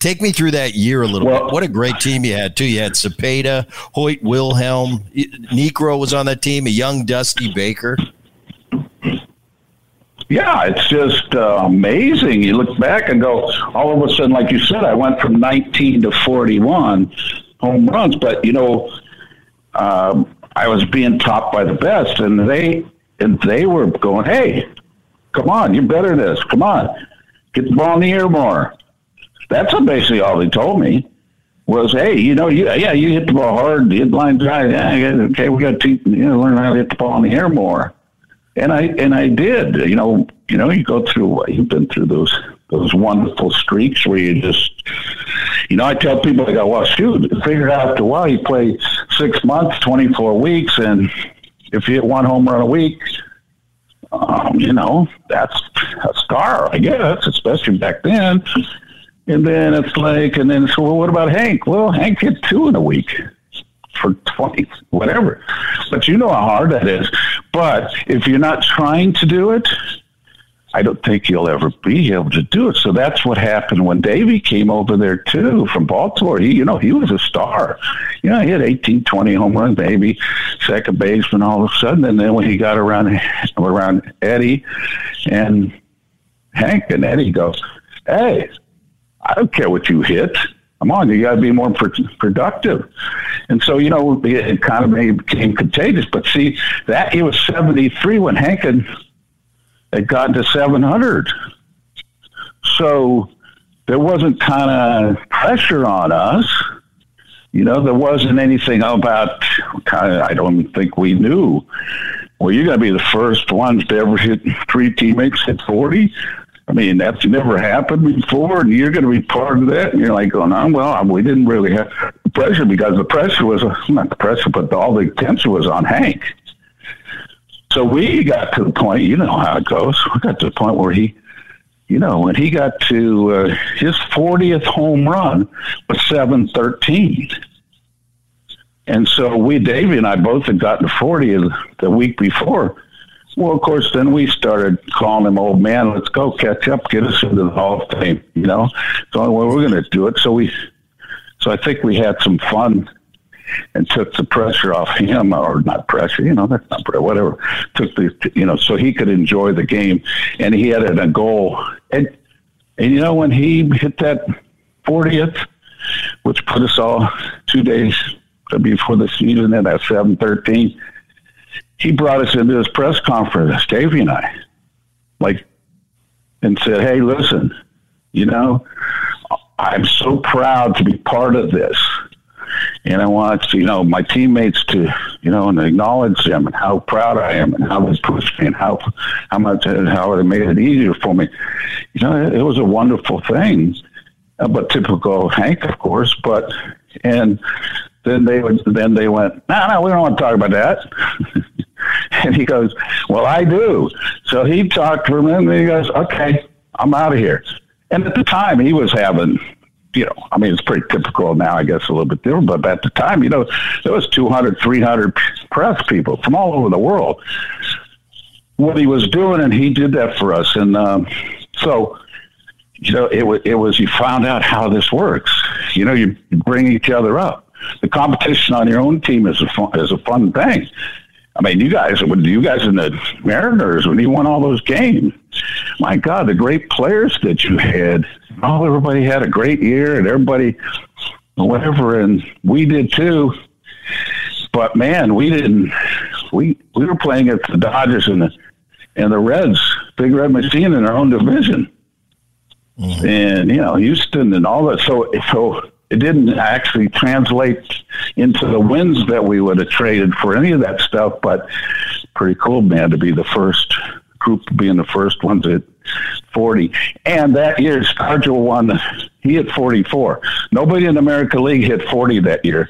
Take me through that year a little well, bit. What a great team you had, too. You had Cepeda, Hoyt, Wilhelm. Necro was on that team, a young Dusty Baker. Yeah, it's just uh, amazing. You look back and go, all of a sudden, like you said, I went from nineteen to forty-one home runs. But, you know, uh, I was being topped by the best, and they and they were going, hey, come on, you're better than this. Come on, get the ball in the air more. That's basically all they told me was, hey, you know, you, yeah, you hit the ball hard, you hit blind drive. Yeah, okay, we got to you know, learn how to hit the ball in the air more. And I and I did. You know, you know, you go through, you've been through those those wonderful streaks where you just, you know, I tell people, I go, well, shoot, figure it out after a while. You play six months, twenty-four weeks, and if you hit one home run a week, um, you know, that's a star, I guess, especially back then. And then it's like, and then so well, what about Hank? Well, Hank hit two in a week for twenty, whatever. But you know how hard that is. But if you're not trying to do it, I don't think you'll ever be able to do it. So that's what happened when Davey came over there too from Baltimore. He, you know, he was a star. You know, he had eighteen, twenty home runs, baby, second baseman all of a sudden. And then when he got around around Eddie and Hank and Eddie goes, hey, I don't care what you hit. Come on, you got to be more pr- productive. And so, you know, it kind of became contagious. But see, that it was seventy-three when Hank had, had gotten to seven hundred. So there wasn't kind of pressure on us. You know, there wasn't anything about kind of, I don't think we knew. Well, you're going to be the first ones to ever hit three teammates hit forty. I mean, that's never happened before, and you're going to be part of that. And you're like, oh, no, well, we didn't really have pressure, because the pressure was not the pressure, but all the attention was on Hank. So we got to the point, you know how it goes. We got to the point where he, you know, when he got to uh, his fortieth home run was seven thirteen. And so we, Davey and I both had gotten forty the week before. Well, of course, then we started calling him, old man, let's go catch up, get us into the Hall of Fame, you know. So, well, we're going to do it. So we, so I think we had some fun and took the pressure off him, or not pressure, you know, that's not pressure, whatever. Took the, you know, so he could enjoy the game. And he had a goal. And, and you know, when he hit that fortieth, which put us all two days before the season, and at seven thirteen, he brought us into his press conference, Davey and I, like, and said, hey, listen, you know, I'm so proud to be part of this. And I want, you know, my teammates to, you know, and acknowledge them and how proud I am and how they pushed me and how, how much, how it made it easier for me. You know, it, it was a wonderful thing, uh, but typical Hank, of course, but, and then they would, then they went, no, no, we don't want to talk about that. And he goes, well, I do. So he talked for a minute, and he goes, okay, I'm out of here. And at the time, he was having, you know, I mean, it's pretty typical now, I guess, a little bit different. But at the time, you know, there was two hundred, three hundred press people from all over the world. What he was doing, and he did that for us. And um, so, you know, it was, it was, you found out how this works. You know, you bring each other up. The competition on your own team is a fun, is a fun thing. I mean, you guys, you guys in the Mariners, when you won all those games, my God, the great players that you had, all everybody had a great year and everybody, whatever, and we did too. But man, we didn't. We we were playing at the Dodgers and the and the Reds, Big Red Machine in our own division, mm-hmm. and you know Houston and all that. So so. It didn't actually translate into the wins that we would have traded for any of that stuff, but pretty cool, man, to be the first group, being the first ones at forty. And that year, Stargell won. He hit forty-four. Nobody in the American League hit forty that year.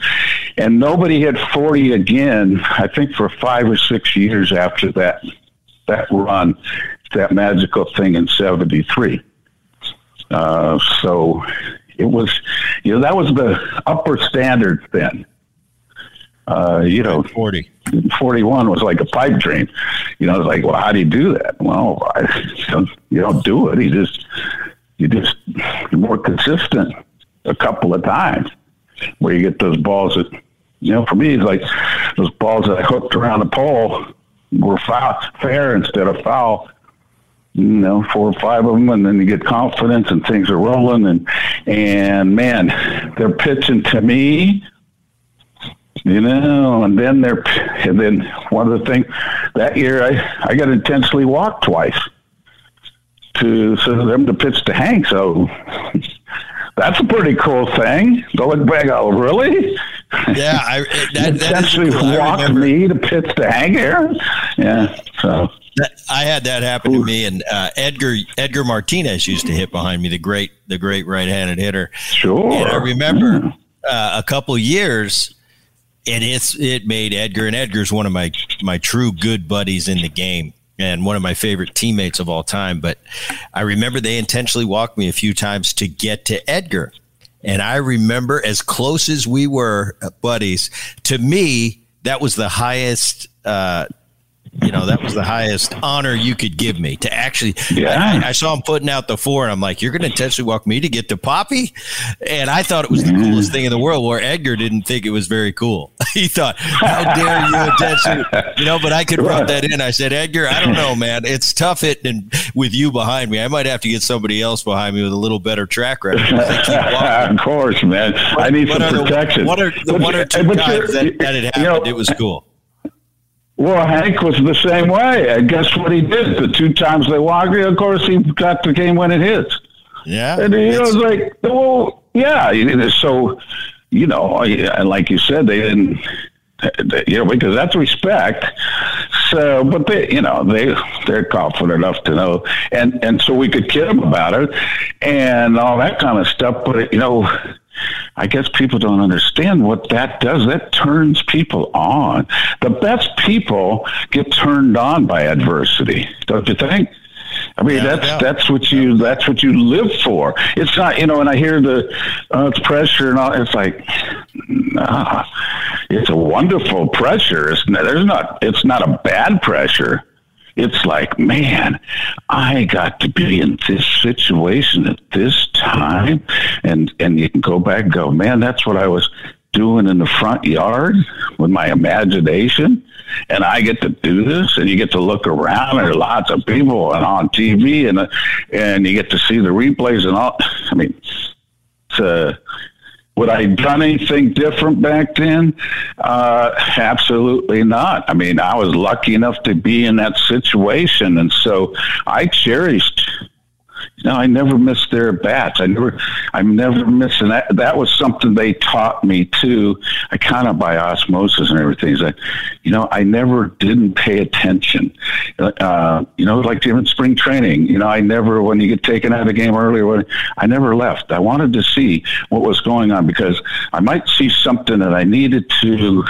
And nobody hit forty again, I think, for five or six years after that, that run, that magical thing in seventy-three. Uh, so... It was, you know, that was the upper standard then. Uh, you know, forty, forty-one was like a pipe dream. You know, it's like, well, how do you do that? Well, I, you don't, you don't do it. You just, you just, you're more consistent a couple of times where you get those balls that, you know, for me, it's like those balls that I hooked around the pole were foul, fair instead of foul. You know, four or five of them, and then you get confidence and things are rolling. And, and man, they're pitching to me, you know, and then they're, and then one of the things that year, I, I got intensely walked twice to, so them to pitch to Hank. So that's a pretty cool thing. Going back, oh, really? Yeah. I, that, intensely that cool. walked I me to pitch to Hank Aaron. Yeah. So. I had that happen to me, and uh, Edgar Edgar Martinez used to hit behind me, the great the great right-handed hitter. Sure. And I remember uh, a couple years, and it's it made Edgar, and Edgar's one of my my true good buddies in the game, and one of my favorite teammates of all time. But I remember they intentionally walked me a few times to get to Edgar, and I remember as close as we were buddies. To me, that was the highest. Uh, You know, that was the highest honor you could give me to actually. Yeah. I, I saw him putting out the four, and I'm like, you're going to intentionally walk me to get to Poppy? And I thought it was the yeah. coolest thing in the world, where Edgar didn't think it was very cool. He thought, how dare you intentionally? You know, but I could rub that in. I said, Edgar, I don't know, man. It's tough hitting with you behind me. I might have to get somebody else behind me with a little better track record. Of course, man. But I need some protection. What are the one or two times that, that it happened? You know, it was cool. Well, Hank was the same way. And guess what he did? The two times they walked, of course, he got the game when it hits. Yeah. And he was like, well, yeah. So, you know, and like you said, they didn't, you know, because that's respect. So, but they, you know, they, they're confident enough to know. And, and so we could kid them about it and all that kind of stuff. But, you know, I guess people don't understand what that does. That turns people on. The best people get turned on by adversity, don't you think? I mean, yeah, that's, yeah. that's what you, that's what you live for. It's not, you know, and I hear the uh, pressure and all, it's like, nah, it's a wonderful pressure. It's there's not, it's not a bad pressure. It's like, man, I got to be in this situation at this time. And, and you can go back and go, man, that's what I was doing in the front yard with my imagination, and I get to do this, and you get to look around, and there are lots of people and on T V, and and you get to see the replays and all. I mean, it's, uh, would I have done anything different back then? Uh, absolutely not. I mean, I was lucky enough to be in that situation, and so I cherished. No, I never missed their bats. I never, I'm never missing that. That was something they taught me too. I kind of by osmosis and everything. Like, you know, I never didn't pay attention. Uh, you know, like during spring training, you know, I never, when you get taken out of the game earlier, I never left. I wanted to see what was going on because I might see something that I needed to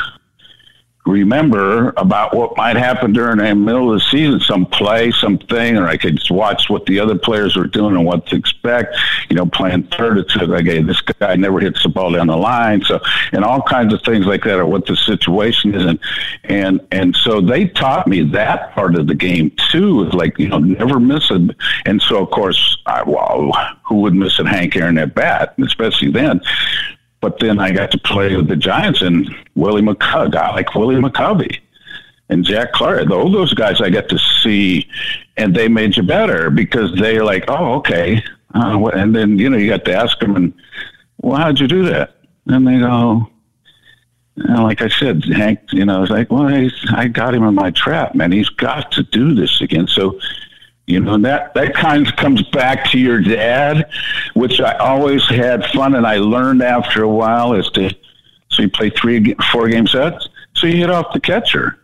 remember about what might happen during the middle of the season, some play, something, or I could just watch what the other players were doing and what to expect, you know, playing third. It's like, hey, this guy never hits the ball down the line. So, and all kinds of things like that are what the situation is. And, and, and so they taught me that part of the game too, is like, you know, never miss it. And so of course I, wow, who would miss it? Hank Aaron at bat, especially then. But then I got to play with the Giants and Willie McCovey, guy like Willie McCovey and Jack Clark. All those guys I got to see, and they made you better because they're like, oh, okay. Uh, and then, you know, you got to ask them, and, well, how'd you do that? And they go, and like I said, Hank, you know, I was like, well, I, I got him in my trap, man. He's got to do this again. So, you know, and that, that kind of comes back to your dad, which I always had fun. And I learned after a while is to, so you play three, four game sets. So you hit off the catcher.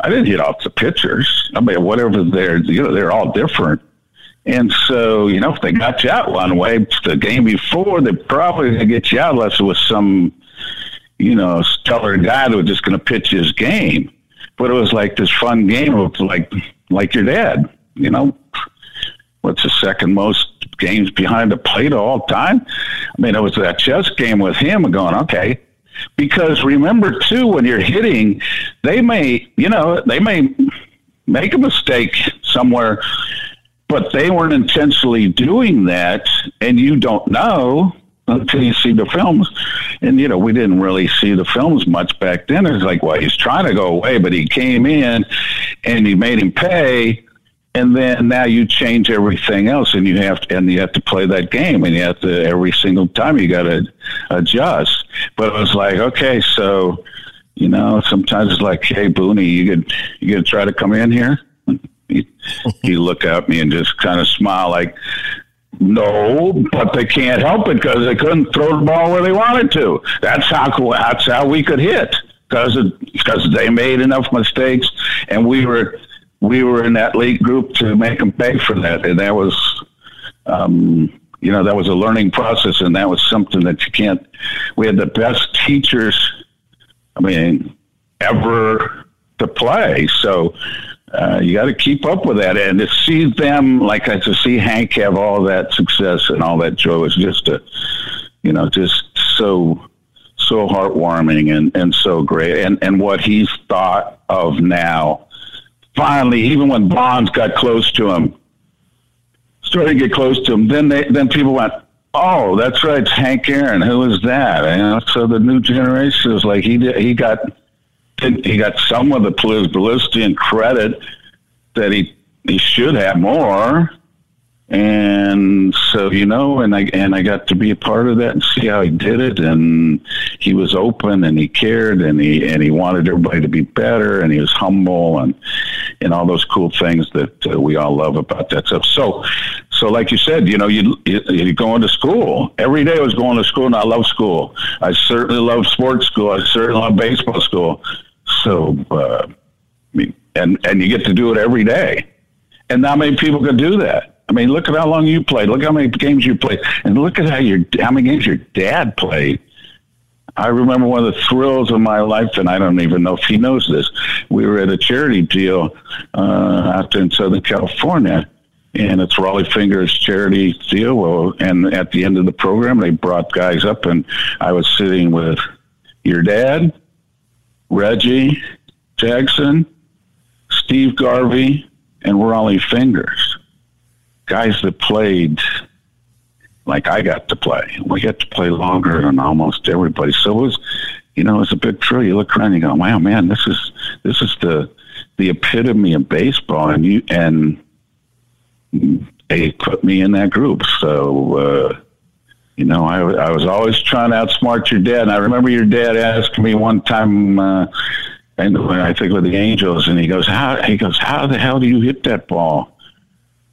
I didn't hit off the pitchers. I mean, whatever they're, you know, they're all different. And so, you know, if they got you out one way, the game before, they probably going to get you out unless it was some, you know, stellar guy that was just going to pitch his game. But it was like this fun game of like, like your dad, you know, what's the second most games behind the plate of all time? I mean, it was that chess game with him going, okay. Because remember, too, when you're hitting, they may, you know, they may make a mistake somewhere, but they weren't intentionally doing that, and you don't know until you see the films. And, you know, we didn't really see the films much back then. It was like, well, he's trying to go away, but he came in, and he made him pay. And then now you change everything else, and you have to, and you have to play that game, and you have to every single time you got to adjust. But it was like, okay, so you know, sometimes it's like, hey, Booney, you could you gonna try to come in here? He, he look at me and just kind of smile, like, no, but they can't help it because they couldn't throw the ball where they wanted to. That's how that's how we could hit because because they made enough mistakes, and we were. We were in that league group to make them pay for that. And that was, um, you know, that was a learning process. And that was something that you can't, we had the best teachers, I mean, ever to play. So uh, you got to keep up with that. And to see them, like I to see Hank have all that success and all that joy was just a, you know, just so, so heartwarming and, and so great. And, and what he's thought of now, finally, even when Bonds got close to him, started to get close to him, then they, then people went, oh, that's right, it's Hank Aaron. Who is that? You know, so the new generation is like he did, he got he got some of the publicity and credit that he he should have more, and so you know, and I and I got to be a part of that and see how he did it, and he was open and he cared and he and he wanted everybody to be better and he was humble and. And all those cool things that uh, we all love about that stuff. So, so like you said, you know, you you going to school every day. I was going to school, and I love school. I certainly love sports school. I certainly love baseball school. So, uh, I mean, and and you get to do it every day. And not many people can do that. I mean, look at how long you played. Look how many games you played, and look at how your how many games your dad played. I remember one of the thrills of my life, and I don't even know if he knows this. We were at a charity deal uh, out in Southern California, and it's Raleigh Fingers charity deal. Well, and at the end of the program, they brought guys up, and I was sitting with your dad, Reggie Jackson, Steve Garvey, and Raleigh Fingers, guys that played like I got to play. We got to play longer than almost everybody. So it was, you know, it's a big thrill. You look around and you go, wow, man, this is, this is the, the epitome of baseball. And you, and they put me in that group. So, uh, you know, I, I was always trying to outsmart your dad. And I remember your dad asked me one time, uh, and I think with the Angels, and he goes, how, he goes, how the hell do you hit that ball?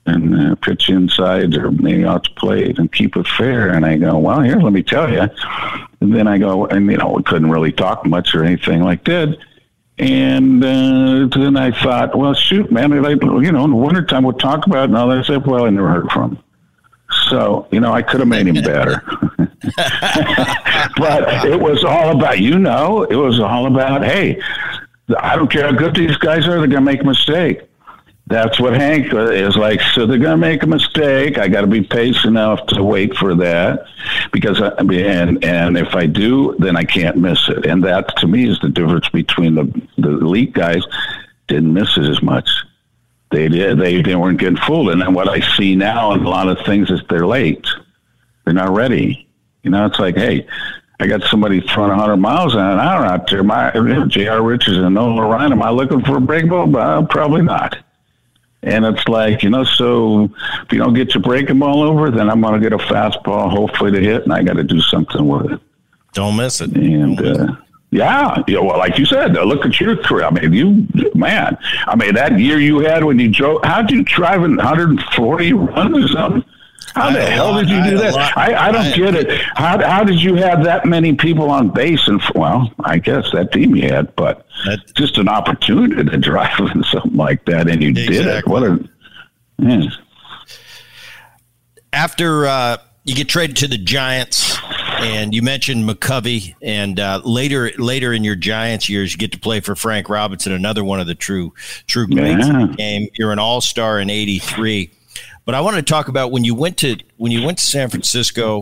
And uh, pitch inside or maybe out to play and keep it fair. And I go, well, here, let me tell you. And then I go, and, you know, we couldn't really talk much or anything like that. And uh, then I thought, well, shoot, man, I, you know, in the wintertime we'll talk about it and all that stuff. Well, I never heard from him. So, you know, I could have made him better. But it was all about, you know, it was all about, hey, I don't care how good these guys are, they're going to make a mistake. That's what Hank is like. So they're going to make a mistake. I got to be patient enough to wait for that, because I, and and if I do, then I can't miss it. And that to me is the difference between the the elite guys. Didn't miss it as much. They did. They they weren't getting fooled. And then what I see now in a lot of things is they're late. They're not ready. You know, it's like, hey, I got somebody throwing a hundred miles an hour out there. My J R Richardson and Nolan Ryan. Am I looking for a break ball? Uh, probably not. And it's like, you know, so if you don't get your breaking ball over, then I'm going to get a fastball, hopefully to hit, and I got to do something with it. Don't miss it. And, uh, yeah, yeah, well, like you said, look at your career. I mean, you, man, I mean, that year you had when you drove, how'd you drive in one hundred forty runs or something? How the hell did you do that? I, I don't get it. How how did you have that many people on base? And well, I guess that team you had, but just an opportunity to drive in something like that, and you did it. What a yeah. After uh, you get traded to the Giants, and you mentioned McCovey, and uh, later later in your Giants years, you get to play for Frank Robinson, another one of the true true greats yeah. in the game. You're an All Star in eighty-three. But I want to talk about when you went to when you went to San Francisco,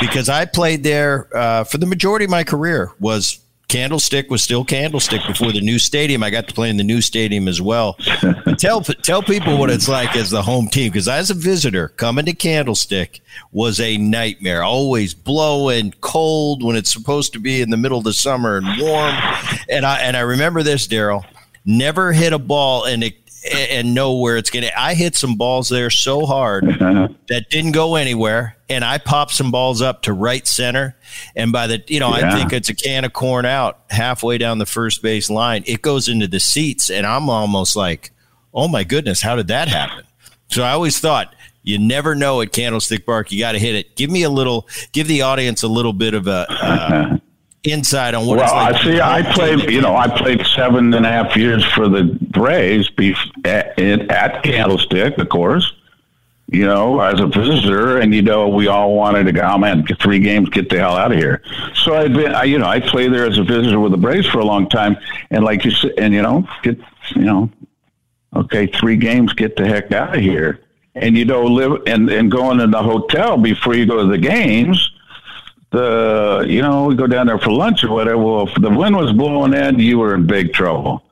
because I played there uh, for the majority of my career. Was Candlestick was still Candlestick before the new stadium. I got to play in the new stadium as well. But tell tell people what it's like as the home team, because as a visitor coming to Candlestick was a nightmare. Always blowing cold when it's supposed to be in the middle of the summer and warm. And I and I remember this, Darrell, never hit a ball and it. And know where it's going to. I hit some balls there so hard that didn't go anywhere, and I popped some balls up to right center. And by the, you know, yeah. I think it's a can of corn out halfway down the first base line. It goes into the seats, and I'm almost like, oh my goodness, how did that happen? So I always thought, you never know at Candlestick Park. You got to hit it. Give me a little, give the audience a little bit of a. Uh, Inside on what well, it's like. Well, see, I played, you know, I played seven and a half years for the Braves at, at Candlestick, of course, you know, as a visitor. And, you know, we all wanted to go, oh, man, get three games, get the hell out of here. So I've been, I, you know, I played there as a visitor with the Braves for a long time. And like you said, and, you know, get, you know, okay, three games, get the heck out of here. And, you know, live and, and going in the hotel before you go to the games. The you know we go down there for lunch or whatever. Well, if the wind was blowing in, you were in big trouble.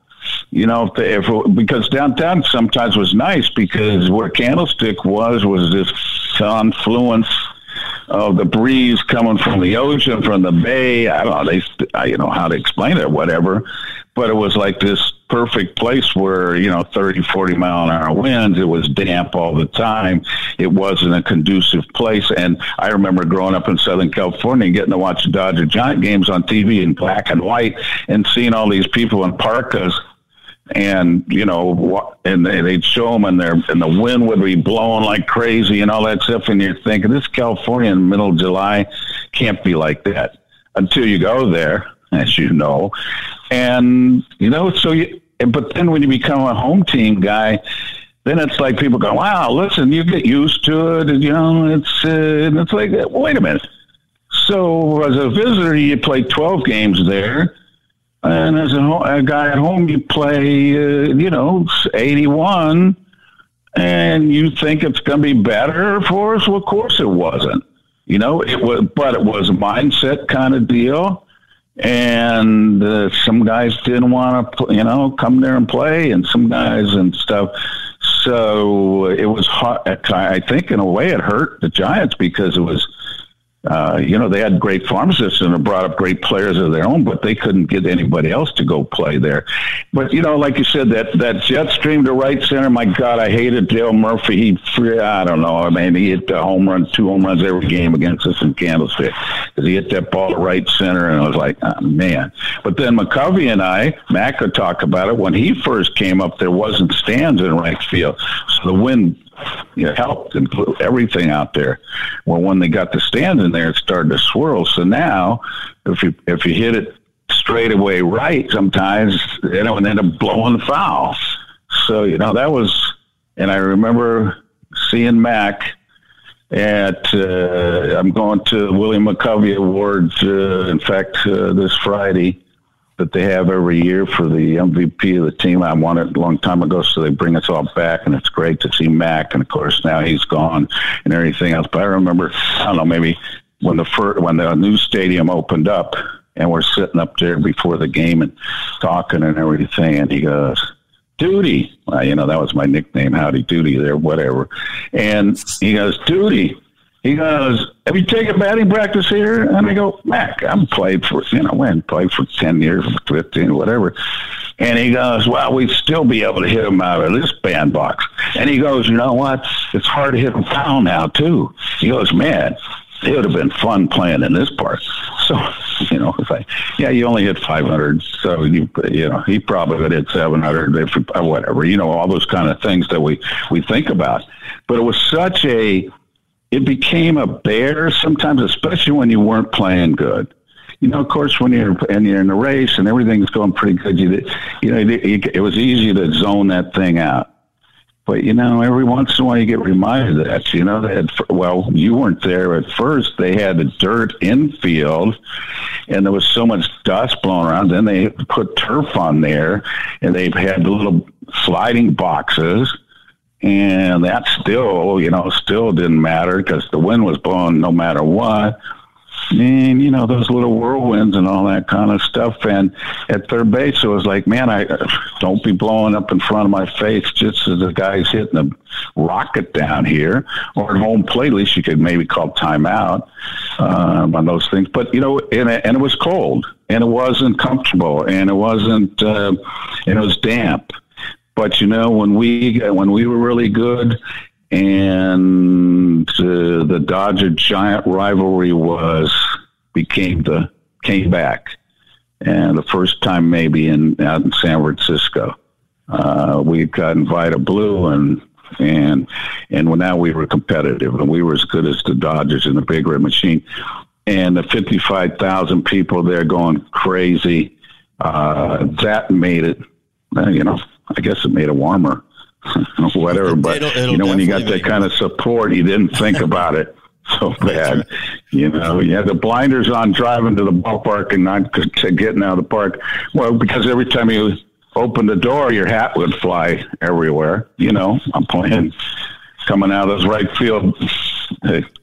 You know, if, the, if because downtown sometimes was nice because where Candlestick was was this confluence of the breeze coming from the ocean, from the bay. I don't know, they I, you know how to explain it, or whatever. But it was like this perfect place where, you know, thirty, forty mile an hour winds, it was damp all the time. It wasn't a conducive place. And I remember growing up in Southern California and getting to watch Dodger Giant games on T V in black and white and seeing all these people in parkas and, you know, and they'd show them and, their, and the wind would be blowing like crazy and all that stuff. And you're thinking, this California in the middle of July can't be like that until you go there, as you know. And, you know, so you, but then when you become a home team guy, then it's like people go, wow, listen, you get used to it. And, you know, it's, uh, and it's like, wait a minute. So as a visitor, you play twelve games there. And as a, ho- a guy at home, you play, uh, you know, eighty-one. And you think it's going to be better for us? Well, of course it wasn't. You know, it was, but it was a mindset kind of deal. And uh, some guys didn't want to, you know, come there and play, and some guys and stuff. So it was hot. I think in a way it hurt the Giants because it was, uh, you know, they had great pharmacists and brought up great players of their own, but they couldn't get anybody else to go play there. But, you know, like you said, that, that jet stream to right center, my God, I hated Dale Murphy. He, I don't know, I mean, he hit a home run, two home runs every game against us in Candlestick because he hit that ball to right center, and I was like, oh, man. But then McCovey and I, Mac could talk about it, when he first came up, there wasn't stands in right field, so the wind it helped and put everything out there. Well, when they got the stands in there, it started to swirl. So now, if you if you hit it straight away right, sometimes you know, and end up blowing foul. So you know that was, and I remember seeing Mac at. Uh, I'm going to Willie McCovey Awards. Uh, in fact, uh, this Friday. That they have every year for the M V P of the team. I won it a long time ago, so they bring us all back, and it's great to see Mac. And, of course, now he's gone and everything else. But I remember, I don't know, maybe when the first, when the new stadium opened up and we're sitting up there before the game and talking and everything, and he goes, Duty. Well, you know, that was my nickname, Howdy Doody there, whatever. And he goes, Duty. He goes, have you taken batting practice here? And I go, Mac, I'm played for, you know, I haven't played for ten years, fifteen, whatever. And he goes, well, we'd still be able to hit him out of this bandbox. And he goes, you know what? It's hard to hit him foul now, too. He goes, man, it would have been fun playing in this part. So, you know, if I, yeah, you only hit five hundred. So, you, you know, he probably would hit seven hundred, if, or whatever, you know, all those kind of things that we, we think about. But it was such a, it became a bear sometimes, especially when you weren't playing good. You know, of course, when you're and you're in a race and everything's going pretty good, you you know it, it was easy to zone that thing out. But you know, every once in a while you get reminded of that. You know, they had, well, you weren't there at first. They had the dirt infield, and there was so much dust blowing around. Then they put turf on there, and they've had the little sliding boxes. And that still, you know, still didn't matter because the wind was blowing no matter what. And, you know, those little whirlwinds and all that kind of stuff. And at third base, it was like, man, I don't be blowing up in front of my face just as the guy's hitting a rocket down here. Or at home plate, at least you could maybe call timeout um, on those things. But, you know, and, and it was cold. And it wasn't comfortable. And it wasn't, uh, and it was damp. But you know, when we when we were really good, and uh, the Dodger Giant rivalry was became the came back, and the first time maybe in out in San Francisco, uh, we got Vida Blue, and and and now we were competitive, and we were as good as the Dodgers in the Big Red Machine, and the fifty-five thousand people there going crazy, uh, that made it, you know. I guess it made it warmer, whatever. But it'll, it'll you know, when you got that kind of support, you didn't think about it so bad. Right. You know, you had the blinders on driving to the ballpark and not to getting out of the park. Well, because every time you opened the door, your hat would fly everywhere. You know, I'm playing coming out of this right field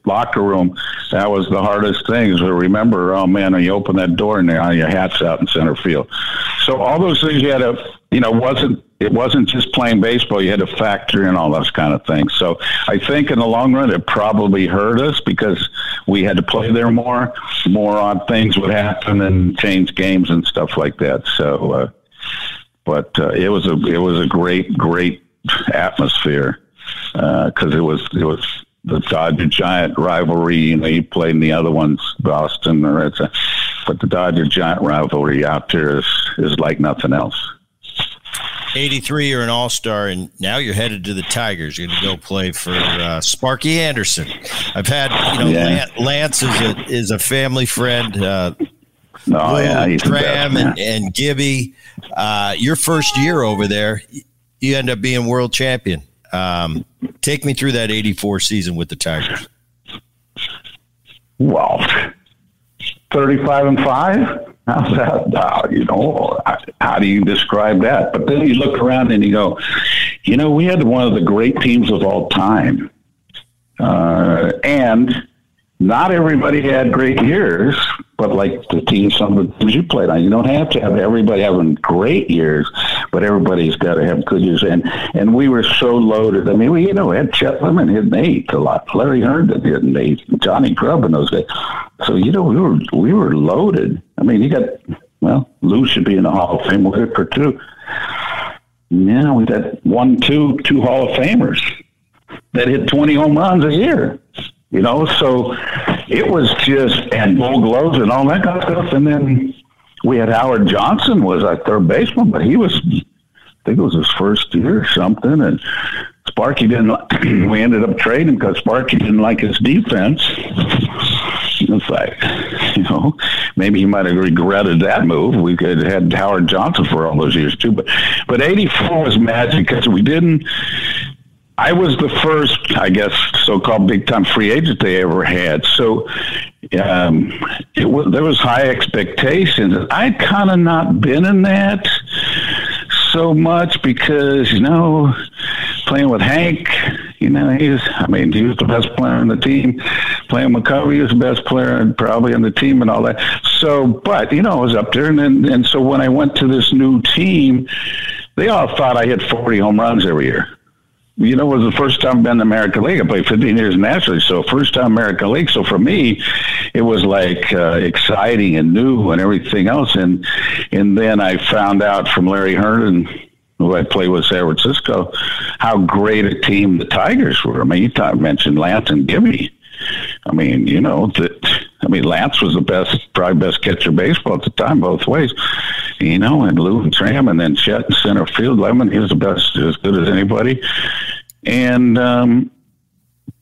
locker room. That was the hardest thing to remember. Oh man, when you open that door and there, your hat's out in center field. So all those things you had to, you know, wasn't. It wasn't just playing baseball. You had to factor in all those kind of things. So I think in the long run, it probably hurt us because we had to play there more. More odd things would happen and change games and stuff like that. So, uh, but uh, it was a it was a great great atmosphere because uh, it was it was the Dodger Giant rivalry. You know, you played in the other ones, Boston or Red Sox, but the Dodger Giant rivalry out there is is like nothing else. eighty-three, you're an all-star, and now you're headed to the Tigers. You're going to go play for uh, Sparky Anderson. I've had, you know, yeah. Lance, Lance is a is a family friend. Uh, oh, Will, yeah. Tram and, and Gibby. Uh, your first year over there, you end up being world champion. Um, take me through that eighty-four season with the Tigers. Well, thirty-five and five? How's that? Uh, you know, how do you describe that? But then you look around and you go, you know, we had one of the great teams of all time. Uh, and not everybody had great years, but like the team, some of the teams you played on, you don't have to have everybody having great years, but everybody's got to have good years. And, and we were so loaded. I mean, we, you know, had Chet Lemon hitting eight a lot. Larry Herndon hitting eight, Johnny Grubb in those days. So, you know, we were, we were loaded. I mean, you got, well, Lou should be in the Hall of Fame with it for two. Yeah, we got one, two, two Hall of Famers that hit twenty home runs a year. You know, so it was just, and Bull Gloves and all that kind of stuff. And then we had Howard Johnson was our third baseman, but he was, I think it was his first year or something. And Sparky didn't, we ended up trading because Sparky didn't like his defense. It's like, you know, maybe he might have regretted that move. We could have had Howard Johnson for all those years too. But, but eighty-four was magic because we didn't, I was the first, I guess, so-called big-time free agent they ever had. So um, it was, there was high expectations. I'd kind of not been in that so much because, you know, playing with Hank, you know, he's, I mean, he was the best player on the team. Playing McCovey, he was the best player and probably on the team and all that. So, but, you know, I was up there. And, and, and so when I went to this new team, they all thought I hit forty home runs every year. You know, it was the first time I've been in the American League. I played fifteen years nationally, so first time American League. So for me, it was like uh, exciting and new and everything else. And and then I found out from Larry Herndon, who I played with San Francisco, how great a team the Tigers were. I mean, you mentioned Lance and Gibby. I mean, you know, that. I mean, Lance was the best, probably best catcher baseball at the time, both ways. You know, and Lou and Tram, and then Chet in center field. Lemon, he was the best, as good as anybody. And, um,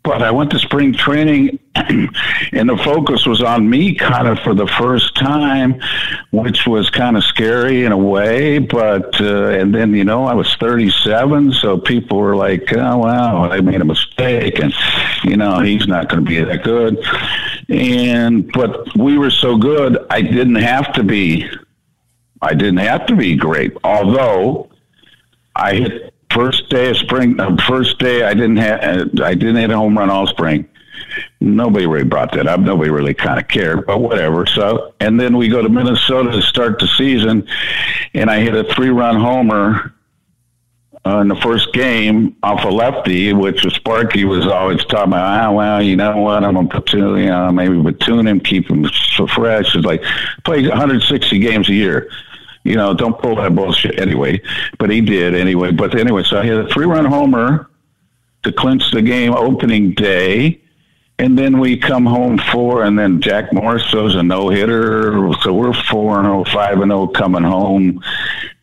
but I went to spring training, and the focus was on me kind of for the first time, which was kind of scary in a way. But, uh, and then, you know, I was thirty-seven, so people were like, oh, wow, I made a mistake, and, you know, he's not going to be that good. And, but we were so good, I didn't have to be. I didn't have to be great, although I hit first day of spring. Uh, first day I didn't have I didn't hit a home run all spring. Nobody really brought that up. Nobody really kind of cared, but whatever. So, and then we go to Minnesota to start the season, and I hit a three-run homer uh, in the first game off a lefty, which was Sparky was always talking about. Ah, well, you know what? I'm gonna platoon, you know, maybe platoon him, keep him so fresh. It's like plays one hundred sixty games a year. You know, don't pull that bullshit anyway. But he did anyway. But anyway, so I hit a three-run homer to clinch the game opening day. And then we come home four, and then Jack Morris throws a no-hitter. So we're four and oh, five and oh coming home,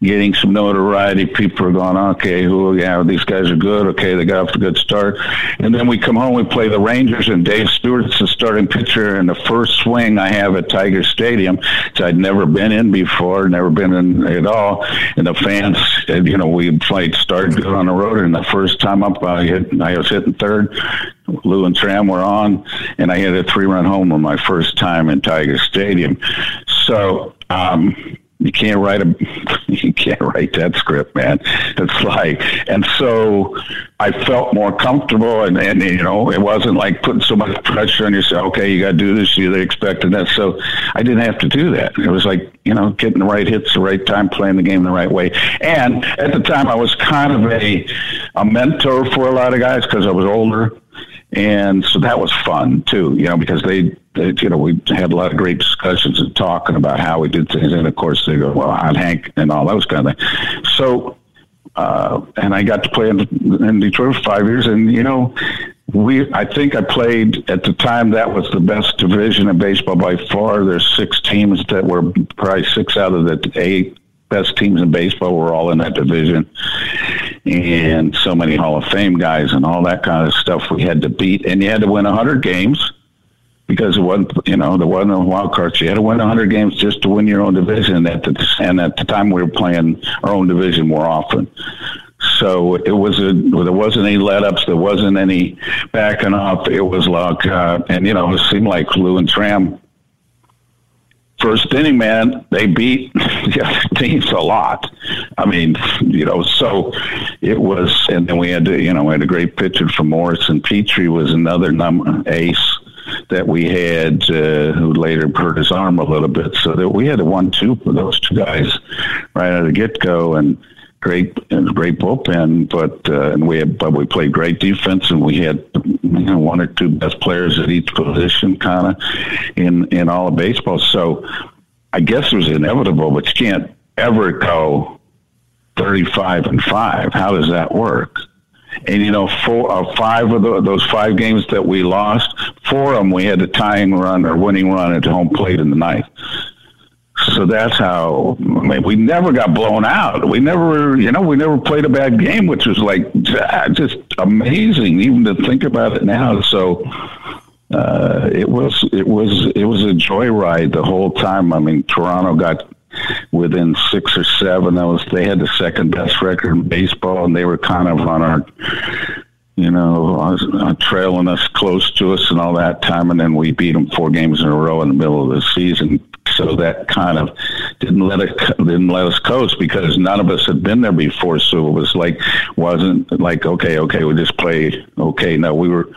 getting some notoriety. People are going, okay, who? Yeah, these guys are good. Okay, they got off to a good start. And then we come home, we play the Rangers, and Dave Stewart's the starting pitcher. And the first swing I have at Tiger Stadium, which I'd never been in before, never been in at all. And the fans, you know, we played started good on the road. And the first time up, I, hit, I was hitting third. Lou and Tram were on, and I hit a three-run homer my first time in Tiger Stadium. So um, you can't write a you can't write that script, man. It's like, and so I felt more comfortable, and, and you know, it wasn't like putting so much pressure on yourself. Okay, you got to do this. You they expected that, so I didn't have to do that. It was like, you know, getting the right hits, the right time, playing the game the right way. And at the time, I was kind of a a mentor for a lot of guys because I was older. And so that was fun too, you know, because they, they, you know, we had a lot of great discussions and talking about how we did things. And of course they go, well, I'm Hank and all those kind of things. So, uh, and I got to play in, in Detroit for five years and, you know, we, I think I played at the time that was the best division in baseball by far. There's six teams that were probably six out of the eight best teams in baseball were all in that division. And so many Hall of Fame guys and all that kind of stuff we had to beat. And you had to win one hundred games because it wasn't, you know, there wasn't a wild card. You had to win one hundred games just to win your own division. At the, and at the time we were playing our own division more often. So it was a, there wasn't any let-ups. There wasn't any backing off. It was like, uh, and, you know, it seemed like Lou and Tram first inning, man, they beat the other teams a lot. I mean, you know, so it was, and then we had, to, you know, we had a great pitcher from Morris, and Petrie was another number ace that we had, uh, who later hurt his arm a little bit. So that we had a one two for those two guys right out of the get-go, and great, and great bullpen. But uh, and we had, but we played great defense, and we had, you know, one or two best players at each position, kind of in in all of baseball. So I guess it was inevitable, but you can't ever go thirty-five and five. How does that work? And, you know, four or five of the, those five games that we lost, four of them we had a tying run or winning run at home plate in the ninth. So that's how, I mean, we never got blown out. We never, you know, we never played a bad game, which was like just amazing, even to think about it now. So uh, it was, it was, it was a joyride the whole time. I mean, Toronto got within six or seven. That was, they had the second best record in baseball, and they were kind of on our, you know, trailing us, close to us, and all that time. And then we beat them four games in a row in the middle of the season. So that kind of didn't let it didn't let us coast, because none of us had been there before. So it was like, wasn't like, okay, okay, we just play. Okay. No, we were,